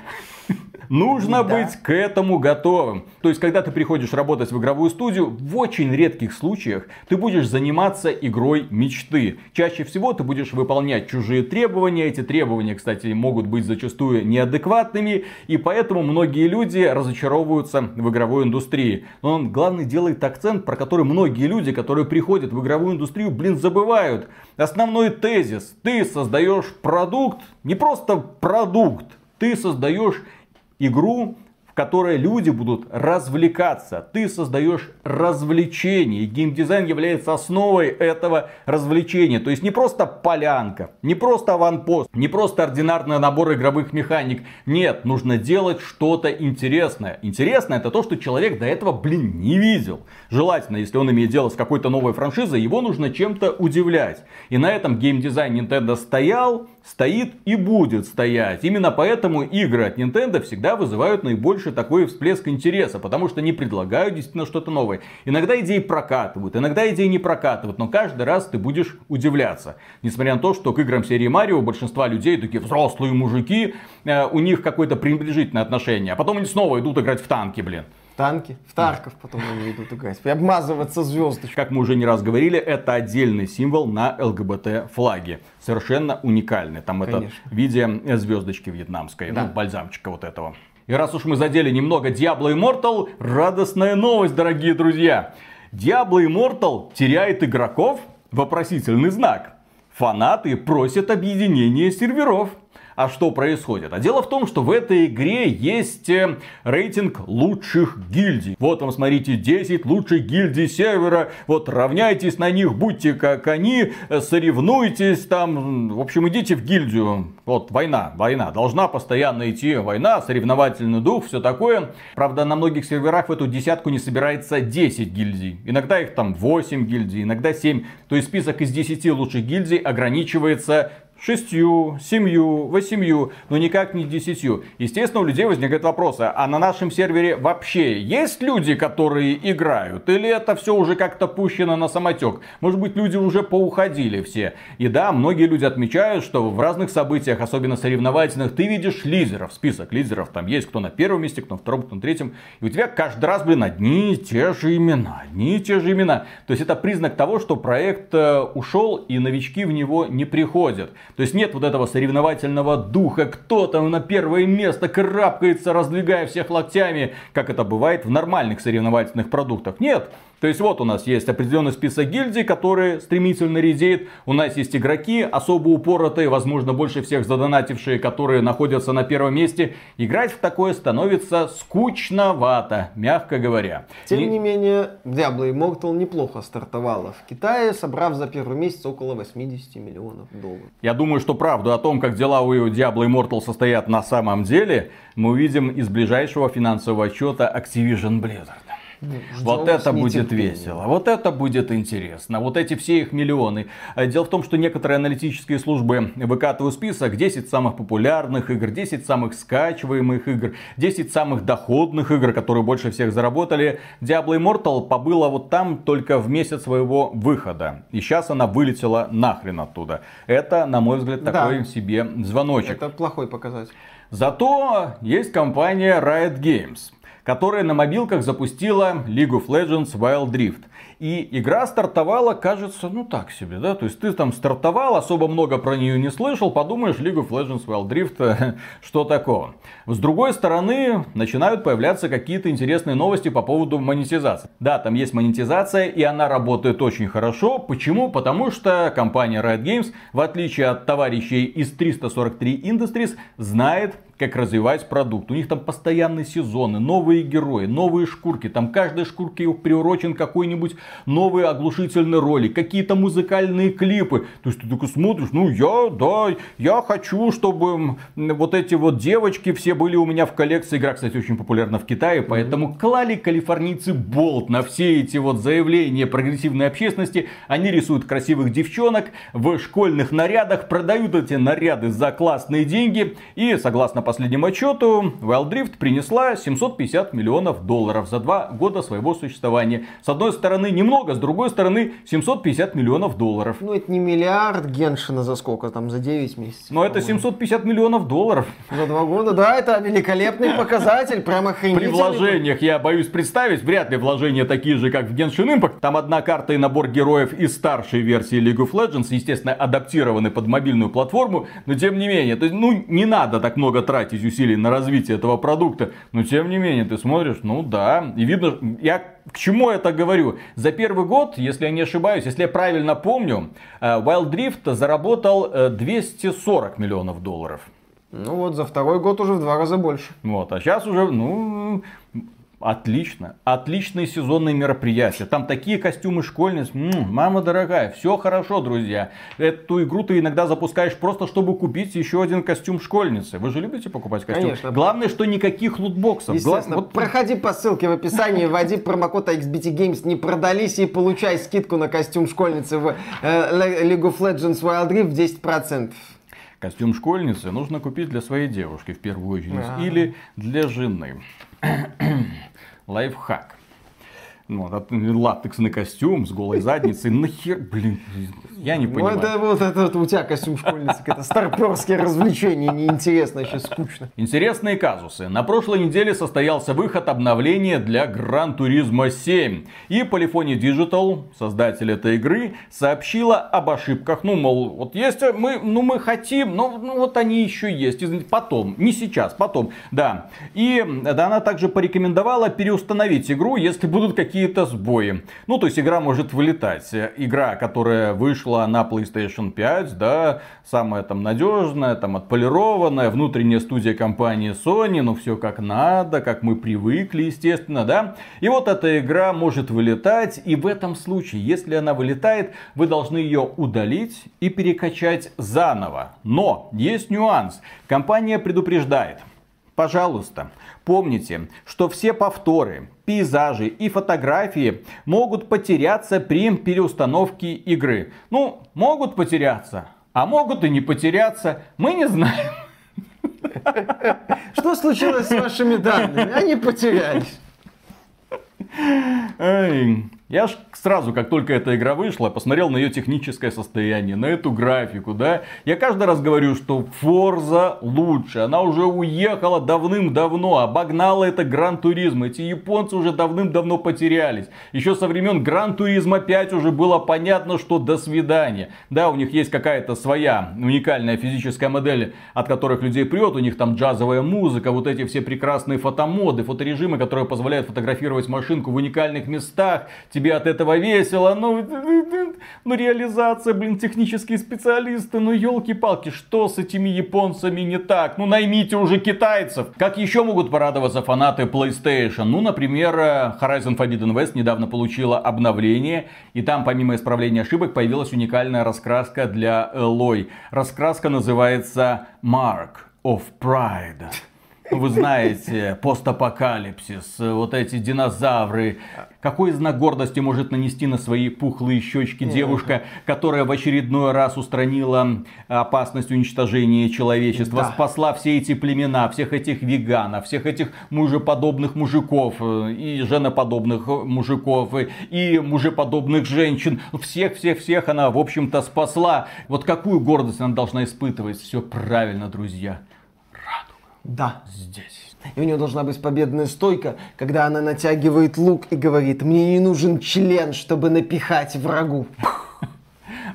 Нужно да. быть к этому готовым. То есть, когда ты приходишь работать в игровую студию, в очень редких случаях ты будешь заниматься игрой мечты. Чаще всего ты будешь выполнять чужие требования. Эти требования, кстати, могут быть зачастую неадекватными. И поэтому многие люди разочаровываются в игровой индустрии. Но он, главное, делает акцент, про который многие люди, которые приходят в игровую индустрию, блин, забывают. Основной тезис. Ты создаешь продукт, не просто продукт. Ты создаешь игру, в которой люди будут развлекаться. Ты создаешь развлечение. И геймдизайн является основой этого развлечения. То есть не просто полянка, не просто аванпост, не просто ординарный набор игровых механик. Нет, нужно делать что-то интересное. Интересное это то, что человек до этого, блин, не видел. Желательно, если он имеет дело с какой-то новой франшизой, его нужно чем-то удивлять. И на этом геймдизайн Nintendo стоял, стоит и будет стоять. Именно поэтому игры от Nintendo всегда вызывают наибольший такой всплеск интереса, потому что они предлагают действительно что-то новое. Иногда идеи прокатывают, иногда идеи не прокатывают, но каждый раз ты будешь удивляться. Несмотря на то, что к играм серии Марио большинства людей, такие взрослые мужики, у них какое-то пренебрежительное отношение, а потом они снова идут играть в танки, блин. танки. В Тарков потом они идут играть. И обмазываться звездочкой. Как мы уже не раз говорили, это отдельный символ на ЛГБТ-флаге. Совершенно уникальный. Там Конечно. это в виде звездочки вьетнамской. Да. Ну, бальзамчика вот этого. И раз уж мы задели немного Diablo Immortal, радостная новость, дорогие друзья. Diablo Immortal теряет игроков? Вопросительный знак. Фанаты просят объединения серверов. А что происходит? А дело в том, что в этой игре есть рейтинг лучших гильдий. Вот вам, смотрите, десять лучших гильдий сервера. Вот равняйтесь на них, будьте как они, соревнуйтесь там. В общем, идите в гильдию. Вот война, война. Должна постоянно идти война, соревновательный дух, все такое. Правда, на многих серверах в эту десятку не собирается десять гильдий. Иногда их там восемь гильдий, иногда семь. То есть список из десяти лучших гильдий ограничивается шестью, семью, восемью, но никак не десятью. Естественно, у людей возникает вопрос, а на нашем сервере вообще есть люди, которые играют? Или это все уже как-то пущено на самотек? Может быть, люди уже поуходили все? И да, многие люди отмечают, что в разных событиях, особенно соревновательных, ты видишь лидеров. Список лидеров там есть, кто на первом месте, кто на втором, кто на третьем. И у тебя каждый раз, блин, одни и те же имена, одни и те же имена. То есть это признак того, что проект ушел и новички в него не приходят. То есть нет вот этого соревновательного духа, кто там на первое место карабкается, раздвигая всех локтями, как это бывает в нормальных соревновательных продуктах. Нет. То есть вот у нас есть определенный список гильдий, которые стремительно редеют. У нас есть игроки, особо упоротые, возможно, больше всех задонатившие, которые находятся на первом месте. Играть в такое становится скучновато, мягко говоря. Тем И... не менее, Diablo Immortal неплохо стартовала в Китае, собрав за первый месяц около восьмидесяти миллионов долларов. Я думаю, что правду о том, как дела у Diablo Immortal состоят на самом деле, мы увидим из ближайшего финансового отчета Activision Blizzard. Ждем, вот это будет весело, вот это будет интересно, вот эти все их миллионы. Дело в том, что некоторые аналитические службы выкатывают список десять самых популярных игр, десять самых скачиваемых игр, десять самых доходных игр, которые больше всех заработали. Diablo Immortal побыла вот там только в месяц своего выхода. И сейчас она вылетела нахрен оттуда. Это, на мой взгляд, такой да. себе звоночек. Это плохой показатель. Зато есть компания Riot Games, которая на мобилках запустила League of Legends Wild Rift. И игра стартовала, кажется, ну так себе, да? То есть ты там стартовал, особо много про нее не слышал, подумаешь, League of Legends Wild Rift, что такого. С другой стороны, начинают появляться какие-то интересные новости по поводу монетизации. Да, там есть монетизация, и она работает очень хорошо. Почему? Потому что компания Riot Games, в отличие от товарищей из триста сорок три Industries, знает, как развивать продукт. У них там постоянные сезоны, новые герои, новые шкурки. Там каждой шкурке приурочен какой-нибудь новый оглушительный ролик, какие-то музыкальные клипы. То есть ты такой смотришь, ну я, да, я хочу, чтобы вот эти вот девочки все были у меня в коллекции. Игра, кстати, очень популярна в Китае, поэтому клали калифорнийцы болт на все эти вот заявления прогрессивной общественности. Они рисуют красивых девчонок в школьных нарядах, продают эти наряды за классные деньги. И, согласно последнему отчету, Wild Rift принесла семьсот пятьдесят миллионов долларов за два года своего существования. С одной стороны немного, с другой стороны семьсот пятьдесят миллионов долларов. Ну это не миллиард Геншина за сколько там, за девять месяцев. Но это семьсот пятьдесят миллионов долларов. За два года, да, это великолепный показатель, прям охренительный. При вложениях, я боюсь представить, вряд ли вложения такие же, как в Genshin Impact. Там одна карта и набор героев из старшей версии League of Legends, естественно, адаптированы под мобильную платформу, но тем не менее, то есть, ну не надо так много тратить тратить усилий на развитие этого продукта, но тем не менее ты смотришь, ну да, и видно, я к чему это говорю. За первый год, если я не ошибаюсь, если я правильно помню, Wild Rift заработал двести сорок миллионов долларов. Ну вот, за второй год уже в два раза больше. Вот, а сейчас уже, ну... Отлично. Отличные сезонные мероприятия. Там такие костюмы школьниц. М-м, мама дорогая, все хорошо, друзья. Эту игру ты иногда запускаешь просто, чтобы купить еще один костюм школьницы. Вы же любите покупать костюм? Конечно. Главное, что никаких лутбоксов. Естественно. Гла... Вот... Проходи по ссылке в описании, вводи промокод икс би ти геймс, не продались, и получай скидку на костюм школьницы в League of Legends Wild Rift в десять процентов. Костюм школьницы нужно купить для своей девушки, в первую очередь, или для жены. Лайфхак. ну, латексный костюм с голой задницей, нахер, блин, я не понимаю. Ну, это вот это вот у тебя костюм школьницы, это старперские развлечения, неинтересно, сейчас скучно. Интересные казусы. На прошлой неделе состоялся выход обновления для Гран Туризмо семь. И Polyphony Digital, создатель этой игры, сообщила об ошибках. Ну, мол, вот есть, мы, ну, мы хотим, но ну, вот они еще есть. Потом, не сейчас, потом, да. И да, она также порекомендовала переустановить игру, если будут какие-то сбои. Ну, то есть игра может вылетать. Игра, которая вышла на PlayStation пять, да, самая там надежная, там отполированная, внутренняя студия компании Sony, ну все как надо, как мы привыкли, естественно, да. И вот эта игра может вылетать, и в этом случае, если она вылетает, вы должны ее удалить и перекачать заново. Но есть нюанс. Компания предупреждает. Пожалуйста, помните, что все повторы, пейзажи и фотографии могут потеряться при переустановке игры. Ну, могут потеряться, а могут и не потеряться, мы не знаем. Что случилось с вашими данными? Они потерялись. Я ж сразу, как только эта игра вышла, посмотрел на ее техническое состояние, на эту графику, да. Я каждый раз говорю, что Forza лучше. Она уже уехала давным-давно, обогнала это Gran Turismo. Эти японцы уже давным-давно потерялись. Еще со времен Гран Туризмо пять уже было понятно, что до свидания. Да, у них есть какая-то своя уникальная физическая модель, от которых людей прет. У них там джазовая музыка, вот эти все прекрасные фотомоды, фоторежимы, которые позволяют фотографировать машинку в уникальных местах. Тебе от этого весело, ну, ну реализация, блин, технические специалисты, ну елки-палки, что с этими японцами не так? Ну наймите уже китайцев. Как еще могут порадоваться фанаты PlayStation? Ну, например, Horizon Forbidden West недавно получила обновление, и там помимо исправления ошибок появилась уникальная раскраска для Элой. Раскраска называется Mark of Pride. Вы знаете, постапокалипсис, вот эти динозавры. Какой знак гордости может нанести на свои пухлые щечки девушка, которая в очередной раз устранила опасность уничтожения человечества, да, спасла все эти племена, всех этих веганов, всех этих мужеподобных мужиков и женоподобных мужиков и мужеподобных женщин. Всех-всех-всех она, в общем-то, спасла. Вот какую гордость она должна испытывать? Все правильно, друзья. Да, здесь. И у нее должна быть победная стойка, когда она натягивает лук и говорит: мне не нужен член, чтобы напихать врагу.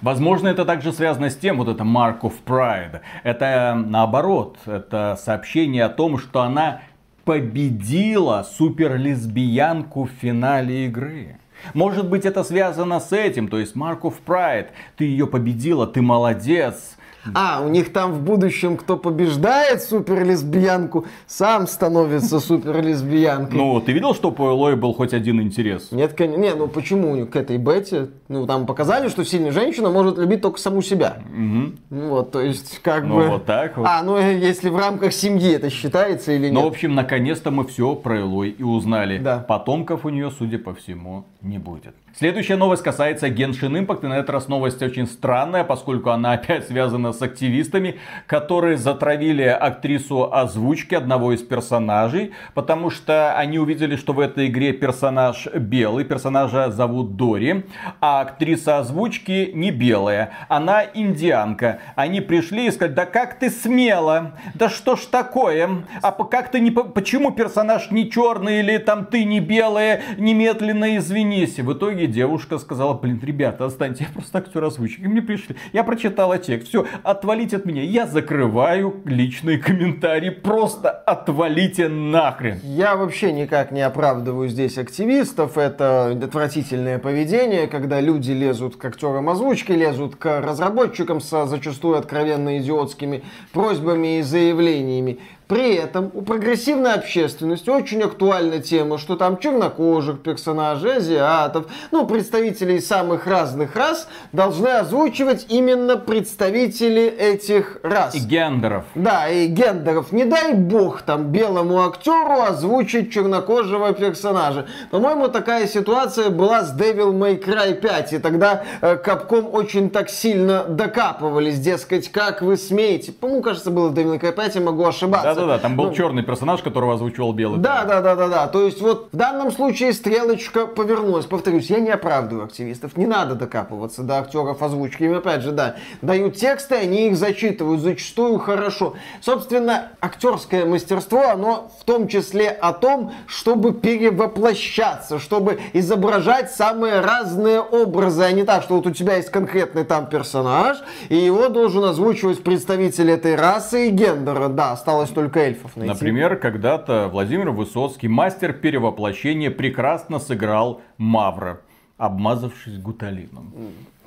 Возможно, это также связано с тем, вот это Mark of Pride. Это наоборот, это сообщение о том, что она победила суперлесбиянку в финале игры. Может быть, это связано с этим, то есть Mark of Pride. Ты ее победила, ты молодец. А, у них там в будущем, кто побеждает суперлесбиянку, сам становится суперлесбиянкой. Ну, ты видел, что по Элой был хоть один интерес? Нет, конечно. Не, ну почему у них к этой Бетте? Ну, там показали, что сильная женщина может любить только саму себя. Угу. Вот, то есть, как ну, бы... Ну, вот так вот. А, ну, если в рамках семьи это считается или нет? Ну, в общем, наконец-то мы все про Элой и узнали. Да. Потомков у нее, судя по всему, не будет. Следующая новость касается Genshin Impact. И на этот раз новость очень странная, поскольку она опять связана с активистами, которые затравили актрису озвучки одного из персонажей, потому что они увидели, что в этой игре персонаж белый, персонажа зовут Дори, а актриса озвучки не белая, она индианка. Они пришли и сказали: да как ты смела, да что ж такое, а как ты не... почему персонаж не черный или там ты не белая, немедленно извинись. В итоге девушка сказала: блин, ребята, отстаньте, я просто актер озвучки, мне пришли, я прочитала текст, все, отвалите от меня, я закрываю личные комментарии, просто отвалите нахрен. Я вообще никак не оправдываю здесь активистов, это отвратительное поведение, когда люди лезут к актерам озвучки, лезут к разработчикам со зачастую откровенно идиотскими просьбами и заявлениями. При этом у прогрессивной общественности очень актуальна тема, что там чернокожих персонажей, азиатов, ну, представителей самых разных рас должны озвучивать именно представители этих рас. И гендеров. Да, и гендеров. Не дай бог там белому актеру озвучить чернокожего персонажа. По-моему, такая ситуация была с Девил Мэй Край пять, и тогда э, Capcom очень так сильно докапывались, дескать, как вы смеете. По-моему, кажется, было в Девил Мэй Край пять, я могу ошибаться. да, там был черный персонаж, которого озвучивал белый. Да, да, да, да, да. То есть вот в данном случае стрелочка повернулась. Повторюсь, я не оправдываю активистов. Не надо докапываться до актеров озвучки. Им опять же, да, дают тексты, они их зачитывают зачастую хорошо. Собственно, актерское мастерство, оно в том числе о том, чтобы перевоплощаться, чтобы изображать самые разные образы, а не так, что вот у тебя есть конкретный там персонаж, и его должен озвучивать представитель этой расы и гендера. Да, осталось только эльфов найти. Например, когда-то Владимир Высоцкий, мастер перевоплощения, прекрасно сыграл Мавра, обмазавшись гуталином.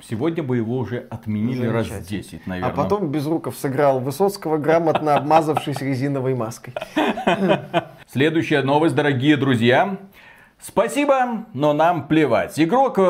Сегодня бы его уже отменили раз десять, наверное. А потом Безруков сыграл Высоцкого, грамотно обмазавшись резиновой маской. Следующая новость, дорогие друзья. Спасибо, но нам плевать. Игрок в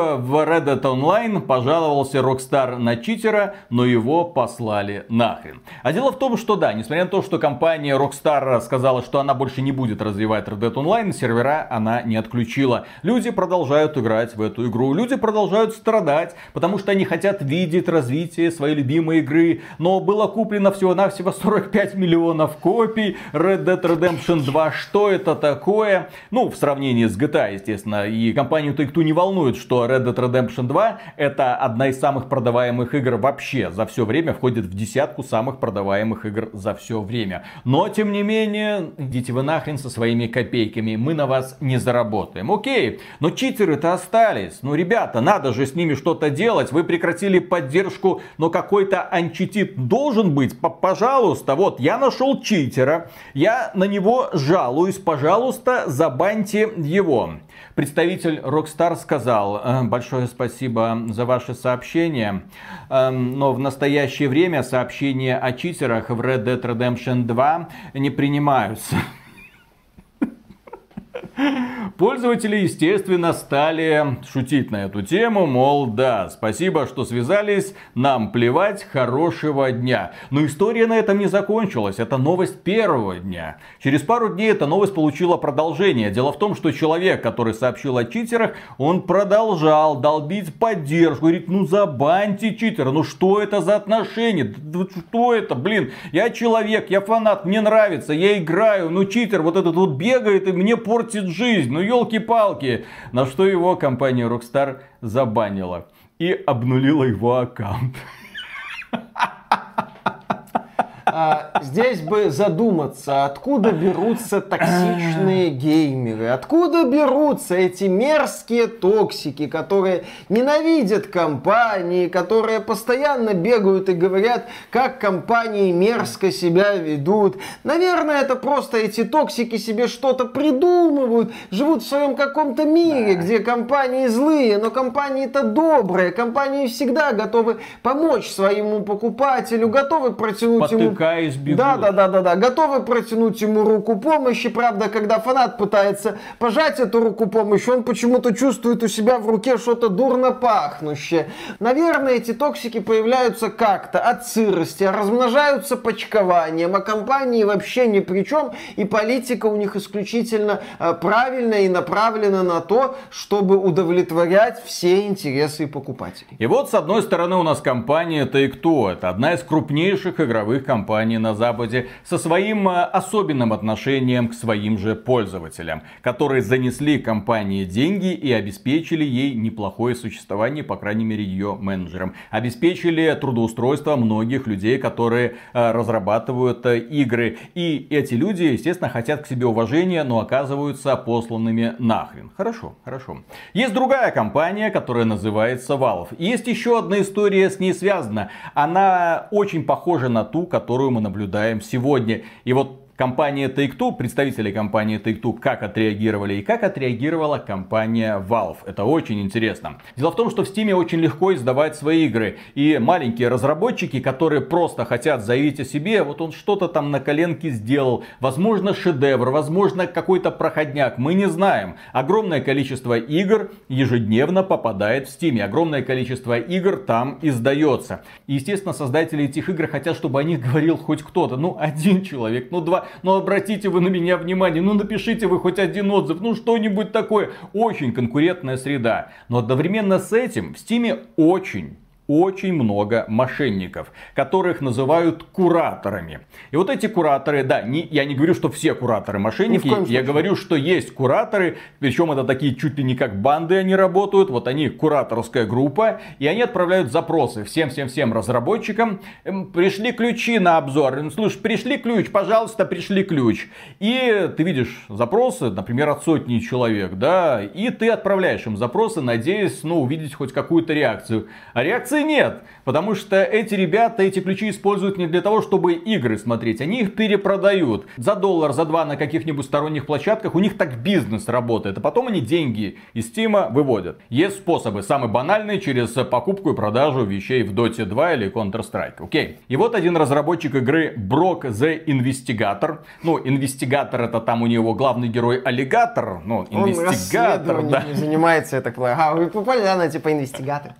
Red Dead Online пожаловался Rockstar на читера, но его послали нахрен. А дело в том, что да, несмотря на то, что компания Rockstar сказала, что она больше не будет развивать Red Dead Online, сервера она не отключила. Люди продолжают играть в эту игру, люди продолжают страдать, потому что они хотят видеть развитие своей любимой игры. Но было куплено всего-навсего сорок пять миллионов копий Red Dead Redemption два. Что это такое? Ну, в сравнении с джи ти эй, естественно, и компанию Take-Two не волнует, что Red Dead Redemption два это одна из самых продаваемых игр вообще за все время, входит в десятку самых продаваемых игр за все время. Но, тем не менее, идите вы нахрен со своими копейками, мы на вас не заработаем. Окей, но читеры-то остались. Ну, ребята, надо же с ними что-то делать. Вы прекратили поддержку, но какой-то анчитит должен быть. Пожалуйста, вот, я нашел читера, я на него жалуюсь, пожалуйста, забаньте его. Представитель Rockstar сказал: большое спасибо за ваше сообщение, но в настоящее время сообщения о читерах в Red Dead Redemption два не принимаются. Пользователи, естественно, стали шутить на эту тему, мол, да, спасибо, что связались, нам плевать, хорошего дня. Но история на этом не закончилась, это новость первого дня. Через пару дней эта новость получила продолжение. Дело в том, что человек, который сообщил о читерах, он продолжал долбить поддержку, говорит, ну забаньте читера, ну что это за отношения, что это, блин, я человек, я фанат, мне нравится, я играю, ну читер вот этот вот бегает и мне портит жизнь, ну елки-палки. На что его компания Rockstar забанила и обнулила его аккаунт. А, здесь бы задуматься, откуда берутся токсичные геймеры, откуда берутся эти мерзкие токсики, которые ненавидят компании, которые постоянно бегают и говорят, как компании мерзко себя ведут. Наверное, это просто эти токсики себе что-то придумывают, живут в своем каком-то мире, да, где компании злые, но компании-то добрые, компании всегда готовы помочь своему покупателю, готовы протянуть Потыкать. ему... Да, да, да, да, да. Готовы протянуть ему руку помощи. Правда, когда фанат пытается пожать эту руку помощи, он почему-то чувствует у себя в руке что-то дурно пахнущее. Наверное, эти токсики появляются как-то от сырости, размножаются почкованием, а компании вообще ни при чем, и политика у них исключительно правильная и направлена на то, чтобы удовлетворять все интересы покупателей. И вот, с одной стороны, у нас компания Take-Two. Это одна из крупнейших игровых компаний на Западе, со своим особенным отношением к своим же пользователям, которые занесли компании деньги и обеспечили ей неплохое существование, по крайней мере ее менеджерам. Обеспечили трудоустройство многих людей, которые э, разрабатывают э, игры. И эти люди, естественно, хотят к себе уважения, но оказываются посланными нахрен. Хорошо, хорошо. Есть другая компания, которая называется Valve. И есть еще одна история, с ней связана. Она очень похожа на ту, которая которую мы наблюдаем сегодня. И вот компания Take-Two, представители компании Take-Two, как отреагировали и как отреагировала компания Valve. Это очень интересно. Дело в том, что в Steam очень легко издавать свои игры. И маленькие разработчики, которые просто хотят заявить о себе, вот он что-то там на коленке сделал. Возможно, шедевр, возможно, какой-то проходняк. Мы не знаем. Огромное количество игр ежедневно попадает в Steam. Огромное количество игр там издается. И, естественно, создатели этих игр хотят, чтобы о них говорил хоть кто-то. Ну, один человек, ну, два. Но ну, обратите вы на меня внимание, ну напишите вы хоть один отзыв, ну что-нибудь такое. Очень конкурентная среда. Но одновременно с этим в Steam очень очень много мошенников, которых называют кураторами. И вот эти кураторы, да, не, я не говорю, что все кураторы мошенники, ну, я говорю, что есть кураторы, причем это такие чуть ли не как банды они работают, вот они кураторская группа, и они отправляют запросы всем-всем-всем разработчикам, пришли ключи на обзор, слушай, пришли ключ, пожалуйста, пришли ключ. И ты видишь запросы, например, от сотни человек, да, и ты отправляешь им запросы, надеясь, ну, увидеть хоть какую-то реакцию. А реакция нет, потому что эти ребята эти ключи используют не для того, чтобы игры смотреть, они их перепродают за доллар, за два на каких-нибудь сторонних площадках, у них так бизнес работает, а потом они деньги из Стима выводят. Есть способы, самые банальные, через покупку и продажу вещей в Доте два или Counter-Strike, окей. И вот один разработчик игры Брок The Investigator, ну, инвестигатор это там у него главный герой аллигатор, ну, инвестигатор, да. Он занимается, я так понимаю, а вы попали, типа инвестигатор.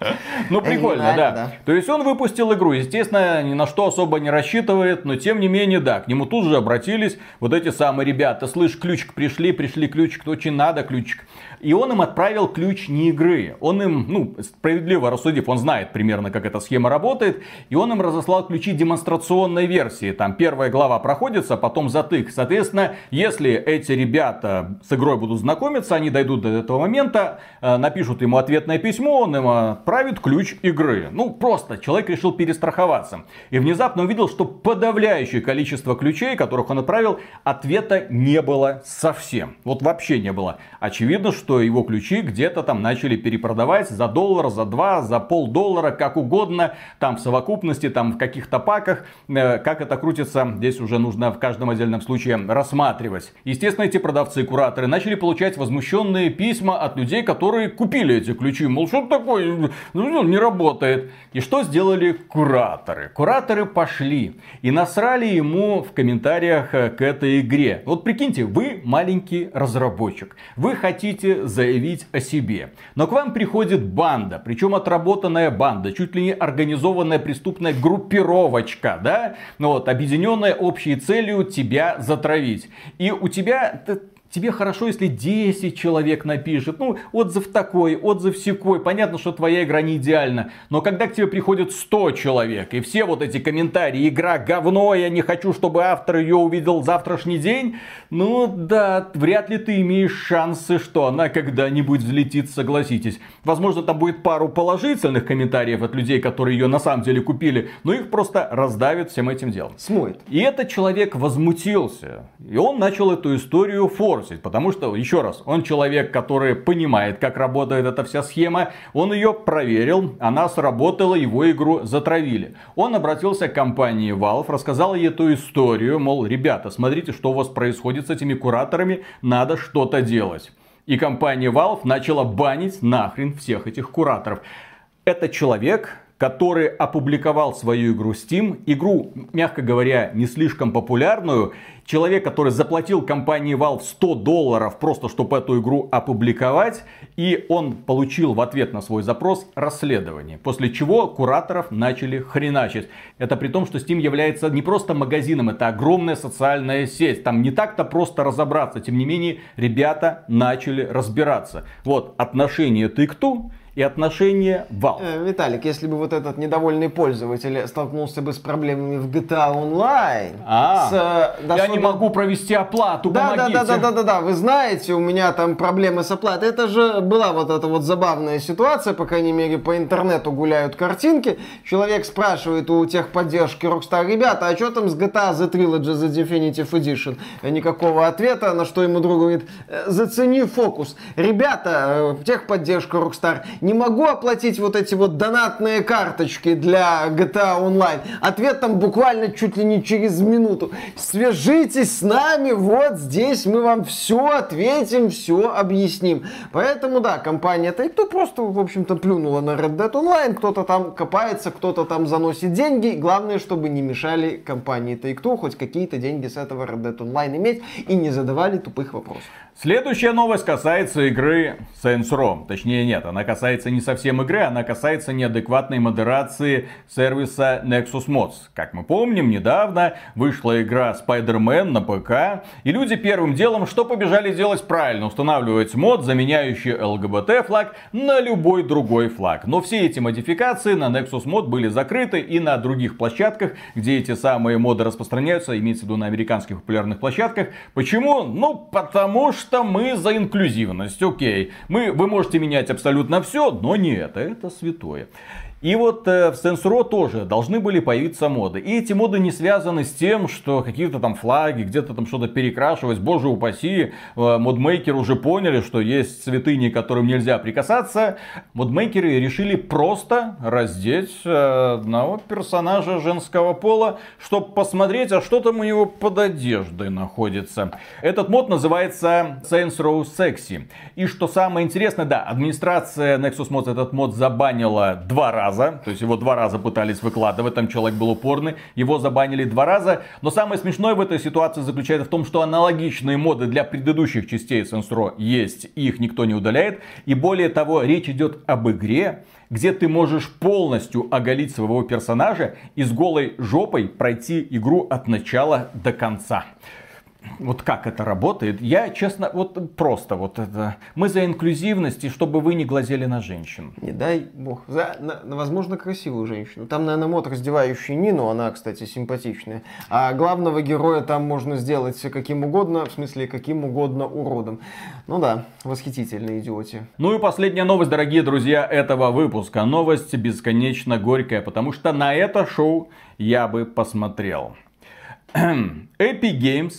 Ну, прикольно. Да. Да. То есть он выпустил игру, естественно, ни на что особо не рассчитывает, но тем не менее, да, к нему тут же обратились вот эти самые ребята. Слышь, ключик пришли, пришли ключик, очень надо ключик. И он им отправил ключ не игры. Он им, ну, справедливо рассудив, он знает примерно, как эта схема работает, и он им разослал ключи демонстрационной версии. Там первая глава проходится, потом затык. Соответственно, если эти ребята с игрой будут знакомиться, они дойдут до этого момента, напишут ему ответное письмо, он им отправит ключ игры. Ну, просто человек решил перестраховаться. И внезапно увидел, что подавляющее количество ключей, которых он отправил, ответа не было совсем. Вот вообще не было. Очевидно, что его ключи где-то там начали перепродавать за доллар, за два, за полдоллара, как угодно. Там в совокупности, там в каких-то паках. Как это крутится, здесь уже нужно в каждом отдельном случае рассматривать. Естественно, эти продавцы и кураторы начали получать возмущенные письма от людей, которые купили эти ключи. Мол, что такое? Ну, не работает. И что сделали кураторы? Кураторы пошли и насрали ему в комментариях к этой игре. Вот прикиньте, вы маленький разработчик. Вы хотите заявить о себе. Но к вам приходит банда, причем отработанная банда, чуть ли не организованная преступная группировочка, да? Ну вот, объединенная общей целью тебя затравить. И у тебя... Тебе хорошо, если десять человек напишет, ну, отзыв такой, отзыв сякой, понятно, что твоя игра не идеальна, но когда к тебе приходит сто человек, и все вот эти комментарии, игра говно, я не хочу, чтобы автор ее увидел завтрашний день, ну, да, вряд ли ты имеешь шансы, что она когда-нибудь взлетит, согласитесь. Возможно, там будет пару положительных комментариев от людей, которые ее на самом деле купили, но их просто раздавят всем этим делом. Смоет. И этот человек возмутился, и он начал эту историю форсить. Потому что, еще раз, он человек, который понимает, как работает эта вся схема. Он ее проверил, она сработала, его игру затравили. Он обратился к компании Valve, рассказал ей эту историю. Мол, ребята, смотрите, что у вас происходит с этими кураторами, надо что-то делать. И компания Valve начала банить нахрен всех этих кураторов. Этот человек... который опубликовал свою игру Steam, игру, мягко говоря, не слишком популярную, человек, который заплатил компании Valve сто долларов просто, чтобы эту игру опубликовать, и он получил в ответ на свой запрос расследование, после чего кураторов начали хреначить. Это при том, что Steam является не просто магазином, это огромная социальная сеть, там не так-то просто разобраться, тем не менее, ребята начали разбираться. Вот, отношение ты к ту... и отношение Valve. Виталик, если бы вот этот недовольный пользователь столкнулся бы с проблемами в джи ти эй онлайн, а, с, я досуг... не могу провести оплату, да, помогите. Да, да, да, да, да, да, вы знаете, у меня там проблемы с оплатой. Это же была вот эта вот забавная ситуация, по крайней мере, по интернету гуляют картинки. Человек спрашивает у техподдержки Rockstar, ребята, а что там с джи ти эй The Trilogy The Definitive Edition? Никакого ответа, на что ему друг говорит, зацени фокус. Ребята, техподдержка Rockstar, не могу оплатить вот эти вот донатные карточки для джи ти эй онлайн. Ответ там буквально чуть ли не через минуту. Свяжитесь с нами, вот здесь мы вам все ответим, все объясним. Поэтому, да, компания-то и кто просто, в общем-то, плюнула на Ред Дед Онлайн. Кто-то там копается, кто-то там заносит деньги. Главное, чтобы не мешали компании Take-Two хоть какие-то деньги с этого Ред Дед Онлайн иметь и не задавали тупых вопросов. Следующая новость касается игры Saints Row. Точнее, нет, она касается касается не совсем игры, она касается неадекватной модерации сервиса Nexus Mods. Как мы помним, недавно вышла игра Spider-Man на ПК, и люди первым делом что побежали делать правильно? Устанавливать мод, заменяющий ЛГБТ флаг на любой другой флаг. Но все эти модификации на Nexus Mod были закрыты, и на других площадках, где эти самые моды распространяются, имеется в виду на американских популярных площадках. Почему? Ну, потому что мы за инклюзивность, окей. Мы, вы можете менять абсолютно все, но не это, это святое. И вот э, в Saints Row тоже должны были появиться моды. И эти моды не связаны с тем, что какие-то там флаги, где-то там что-то перекрашивать. Боже упаси, э, модмейкеры уже поняли, что есть святыни, к которым нельзя прикасаться. Модмейкеры решили просто раздеть э, одного персонажа женского пола, чтобы посмотреть, а что там у него под одеждой находится. Этот мод называется Saints Row Sexy. И что самое интересное, да, администрация Nexus Mods этот мод забанила два раза. То есть его два раза пытались выкладывать, там человек был упорный, его забанили два раза. Но самое смешное в этой ситуации заключается в том, что аналогичные моды для предыдущих частей Saints Row есть, их никто не удаляет. И более того, речь идет об игре, где ты можешь полностью оголить своего персонажа и с голой жопой пройти игру от начала до конца. Вот как это работает? Я, честно, вот просто вот это. Мы за инклюзивность, и чтобы вы не глазели на женщин. Не дай бог. За, на, на, возможно, красивую женщину. Там, наверное, мод, раздевающий Нину, она, кстати, симпатичная. А главного героя там можно сделать каким угодно, в смысле, каким угодно уродом. Ну да, восхитительные идиоти. Ну и последняя новость, дорогие друзья, этого выпуска. Новость бесконечно горькая, потому что на это шоу я бы посмотрел. Epic Games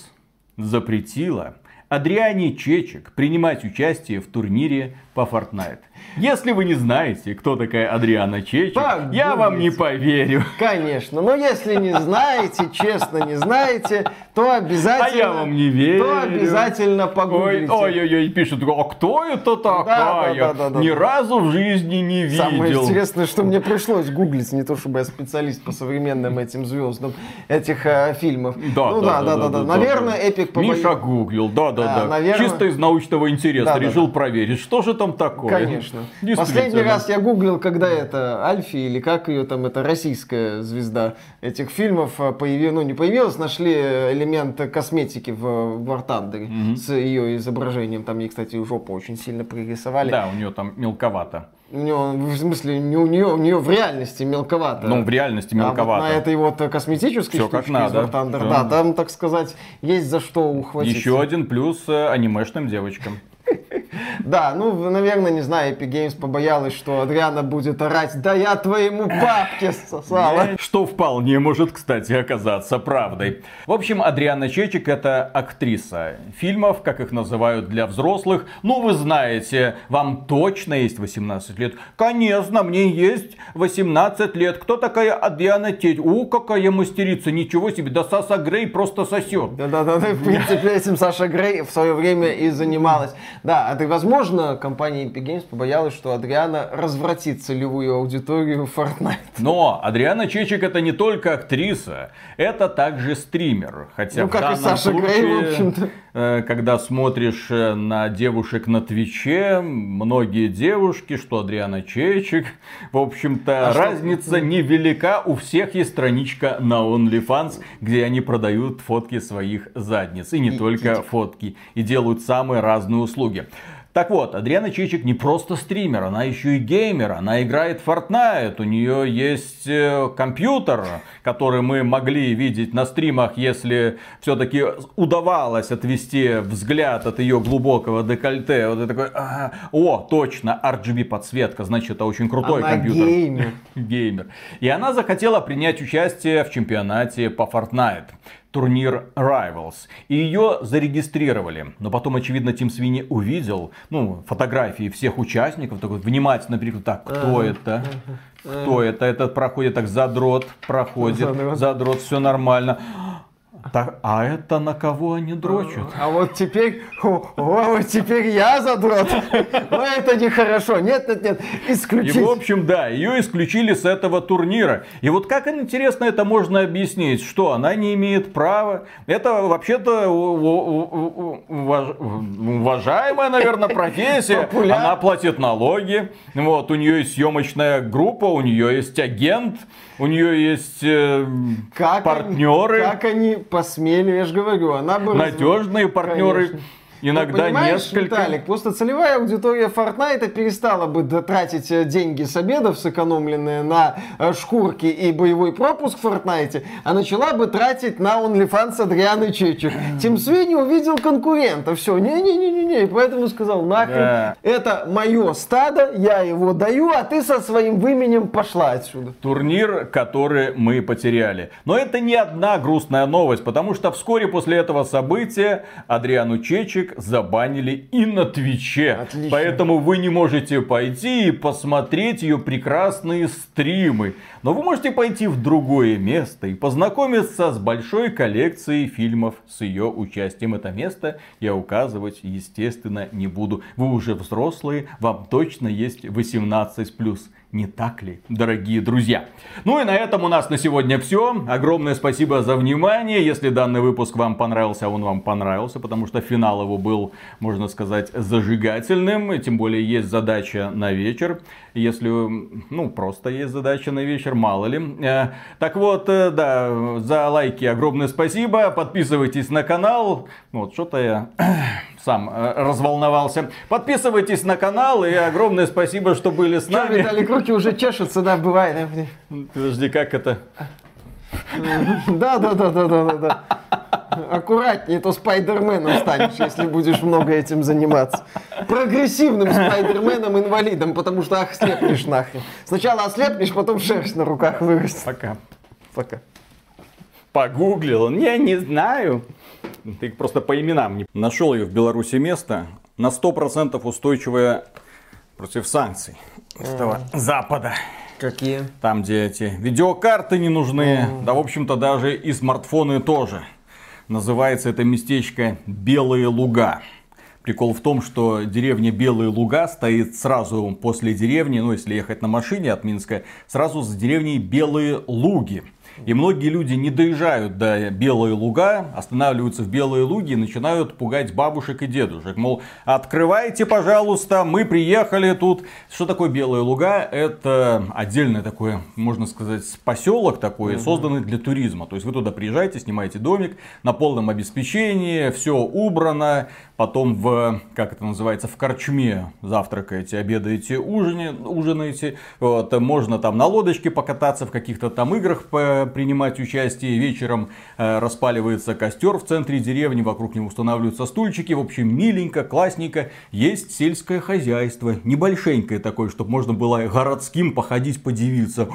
запретила Адриане Чечек принимать участие в турнире по Fortnite. Если вы не знаете, кто такая Адриана Чечек, так, я думаете. Вам не поверю. Конечно, но если не знаете, честно не знаете, то обязательно... А я вам не верю. То обязательно погуглите. Ой-ой-ой, пишут, а кто это такая? Да, да, да, да, ни да. разу в жизни не видел. Самое интересное, что мне пришлось гуглить, не то чтобы я специалист по современным этим звездам, этих э, фильмов. Да, ну, да, да, да, да, да, да. Наверное, да, да. Эпик побои... Миша гуглил, да, да, да. да. Наверное... Чисто из научного интереса да, решил да, да. проверить, что же там такое. Конечно. Последний раз я гуглил, когда это Альфи или как ее там, это российская звезда этих фильмов появилась, ну не появилась, нашли элемент косметики в War Thunder mm-hmm. с ее изображением. Там ей, кстати, жопу очень сильно пририсовали. Да, у нее там мелковато. У него, в смысле, не у нее, у нее в реальности мелковато. Ну, в реальности мелковато. А вот на этой вот косметической штучке из War Thunder, да, там, так сказать, есть за что ухватиться. Еще один плюс анимешным девочкам. Да, ну, наверное, не знаю, Epic Games побоялась, что Адриана будет орать, да я твоему папке сосала. Что вполне может, кстати, оказаться правдой. В общем, Адриана Чечек это актриса фильмов, как их называют для взрослых. Ну, вы знаете, вам точно есть восемнадцать лет? Конечно, мне есть восемнадцать лет. Кто такая Адриана Чечек? У, какая мастерица, ничего себе, да Саша Грей просто сосет. Да-да-да, в принципе, этим Саша Грей в свое время и занималась. Да, а возможно, компания Epic Games побоялась, что Адриана развратит целевую аудиторию в Fortnite. Но Адриана Чечек это не только актриса, это также стример. Хотя ну, в как и Саша случае, Грей, в общем-то. Когда смотришь на девушек на Твиче, многие девушки, что Адриана Чечек, в общем-то, а разница что? Невелика. У всех есть страничка на OnlyFans, где они продают фотки своих задниц. И не и, только и, фотки. И делают самые разные услуги. Так вот, Адриана Чечек не просто стример, она еще и геймер, она играет в Fortnite, у нее есть э, компьютер, который мы могли видеть на стримах, если все-таки удавалось отвести взгляд от ее глубокого декольте. Вот такой, а, о, точно, ар джи би подсветка, значит, это очень крутой она компьютер. Геймер. Геймер. И она захотела принять участие в чемпионате по Fortnite. Турнир Rivals. И ее зарегистрировали. Но потом, очевидно, Тим Свини увидел ну, фотографии всех участников. Такой внимательно переклад. Так, кто это? Кто это? Этот проходит, так, задрот проходит. Задрот, все нормально. Так, а это на кого они дрочат? А вот теперь, о, о, теперь я задрот. Но это нехорошо. Нет, нет, нет. Исключить. И в общем, да, ее исключили с этого турнира. И вот как интересно это можно объяснить, что она не имеет права. Это вообще-то уважаемая, наверное, профессия. Она платит налоги. Вот, у нее есть съемочная группа, у нее есть агент, у нее есть э, как партнеры. Они, как они посмели, я же говорю, она бы... Надежные разв... партнеры. Конечно. Иногда ну, несколько. Виталик, просто целевая аудитория Фортнайта перестала бы тратить деньги с обедов, сэкономленные на шкурки и боевой пропуск в Фортнайте, а начала бы тратить на OnlyFans Адрианы Чечек. Тим Свини увидел конкурента. Все, не-не-не-не-не. И поэтому сказал, нахрен, да. Это мое стадо, я его даю, а ты со своим выменем пошла отсюда. Турнир, который мы потеряли. Но это не одна грустная новость, потому что вскоре после этого события Адриану Чечек забанили и на Твиче. Отлично. Поэтому вы не можете пойти и посмотреть ее прекрасные стримы. Но вы можете пойти в другое место и познакомиться с большой коллекцией фильмов с ее участием. Это место я указывать, естественно, не буду. Вы уже взрослые, вам точно есть восемнадцать плюс. Не так ли, дорогие друзья? Ну и на этом у нас на сегодня все. Огромное спасибо за внимание. Если данный выпуск вам понравился, а он вам понравился, потому что финал его был, можно сказать, зажигательным. Тем более есть задача на вечер. Если, ну, просто есть задача на вечер, мало ли. Так вот, да, за лайки огромное спасибо. Подписывайтесь на канал. Вот, что-то я сам разволновался. Подписывайтесь на канал и огромное спасибо, что были с нами. Руки уже чешутся, да, бывает. Подожди, как это? Да, да, да, да, да, да. Аккуратнее, то Спайдерменом станешь, если будешь много этим заниматься. Прогрессивным Спайдерменом-инвалидом, потому что ослепнешь нахрен. Сначала ослепнешь, потом шерсть на руках вырастет. Пока. Пока. Погуглил. Я не знаю. Ты просто по именам не... Нашел ее в Беларуси место на сто процентов устойчивое против санкций с того Запада. Какие? Там, где эти видеокарты не нужны, mm. да, в общем-то, даже и смартфоны тоже. Называется это местечко Белые Луга. Прикол в том, что деревня Белые Луга стоит сразу после деревни, ну, если ехать на машине от Минска, сразу за деревней Белые Луги. И многие люди не доезжают до Белые Луга, останавливаются в Белые Луги и начинают пугать бабушек и дедушек. Мол, открывайте, пожалуйста, мы приехали тут. Что такое Белые Луга? Это отдельный такой, можно сказать, поселок такой, созданный для туризма. То есть вы туда приезжаете, снимаете домик на полном обеспечении, все убрано. Потом в, как это называется, в корчме завтракаете, обедаете, ужинаете. Вот, можно там на лодочке покататься, в каких-то там играх принимать участие. Вечером э, распаливается костер в центре деревни, вокруг него устанавливаются стульчики. В общем, миленько, классненько. Есть сельское хозяйство. Небольшенькое такое, чтобы можно было городским походить, подивиться.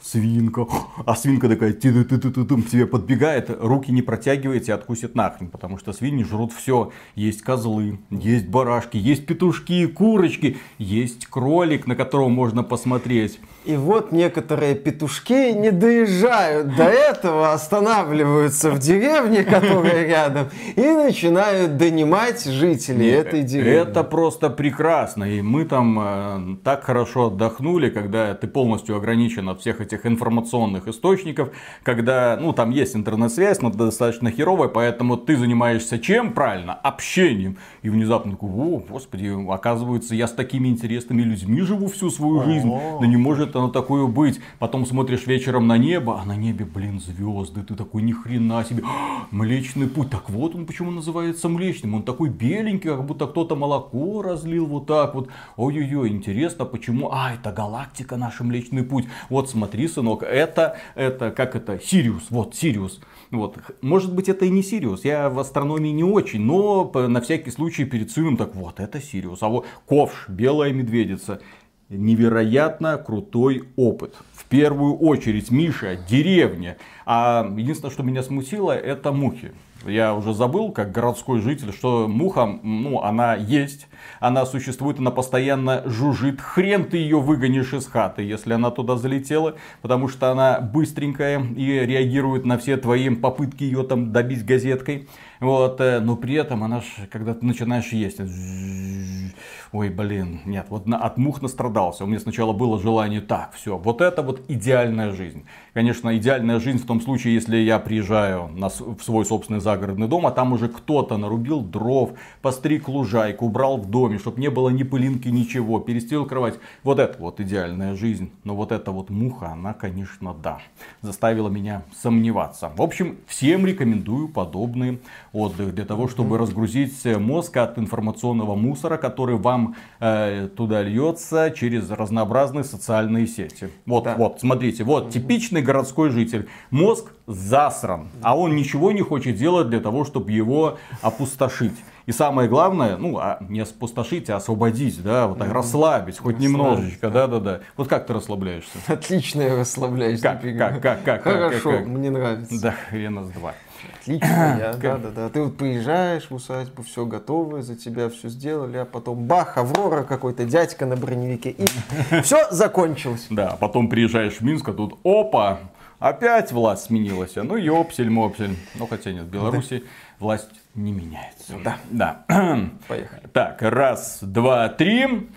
Свинка. А свинка такая ти-ты-ты-ты-ты-ты, тебе подбегает, руки не протягиваете, откусит нахрен. Потому что свиньи жрут все. Есть козлы, есть барашки, есть петушки, курочки, есть кролик, на которого можно посмотреть. И вот некоторые петушки не доезжают до этого, останавливаются в деревне, которая рядом, и начинают донимать жителей Нет, этой деревни. Это просто прекрасно. И мы там э, так хорошо отдохнули, когда ты полностью ограничен от всех этих информационных источников, когда, ну, там есть интернет-связь, но достаточно херовая, поэтому ты занимаешься чем правильно? Общением. И внезапно такой, о, господи, оказывается, я с такими интересными людьми живу всю свою жизнь. Да не может оно такое быть. Потом смотришь вечером на небо, а на небе, блин, звезды. Ты такой, ни хрена себе. А, Млечный путь. Так вот он почему называется Млечным. Он такой беленький, как будто кто-то молоко разлил вот так вот. Ой-ой-ой, интересно, почему? А, это галактика наша, Млечный путь. Вот смотри, сынок, это, это, как это, Сириус. Вот, Сириус. Вот. Может быть, это и не Сириус. Я в астрономии не очень, но на всякий случай перед сыном так, вот, это Сириус. А вот ковш, белая медведица. Невероятно крутой опыт. В первую очередь, Миша, деревня. А единственное, что меня смутило, это мухи. Я уже забыл, как городской житель, что муха, ну, она есть, она существует, она постоянно жужжит. Хрен ты ее выгонишь из хаты, если она туда залетела, потому что она быстренькая и реагирует на все твои попытки ее там добить газеткой. Вот, но при этом она же, когда ты начинаешь есть, ой, блин, нет, вот от мух настрадался. У меня сначала было желание, так, все, вот это вот идеальная жизнь. Конечно, идеальная жизнь в том случае, если я приезжаю на, в свой собственный загородный дом, а там уже кто-то нарубил дров, постриг лужайку, убрал в доме, чтобы не было ни пылинки, ничего, перестелил кровать. Вот это вот идеальная жизнь. Но вот эта вот муха, она, конечно, да, заставила меня сомневаться. В общем, всем рекомендую подобные отдых для того, чтобы разгрузить мозг от информационного мусора, который вам э, туда льется через разнообразные социальные сети. Вот, да. Вот, смотрите, вот типичный городской житель. Мозг засран, а он ничего не хочет делать для того, чтобы его опустошить. И самое главное, ну, а не опустошить, а освободить, да, вот так mm-hmm. расслабить, хоть расслабить, немножечко, да-да-да. Вот как ты расслабляешься? Отлично я расслабляюсь. Как, как, как, как? Хорошо, как, как? Мне нравится. Да, хрена с два. Отлично, я, да, да, да. Ты вот приезжаешь в усадьбу, все готово, за тебя все сделали, а потом бах, Аврора, какой-то дядька на броневике, и все закончилось. Да, потом приезжаешь в Минск, а тут опа, опять власть сменилась. Ну, ёпсель-мопсель. Ну, хотя нет, в Беларуси власть не меняется. Да, да. Поехали. Так, раз, два, три.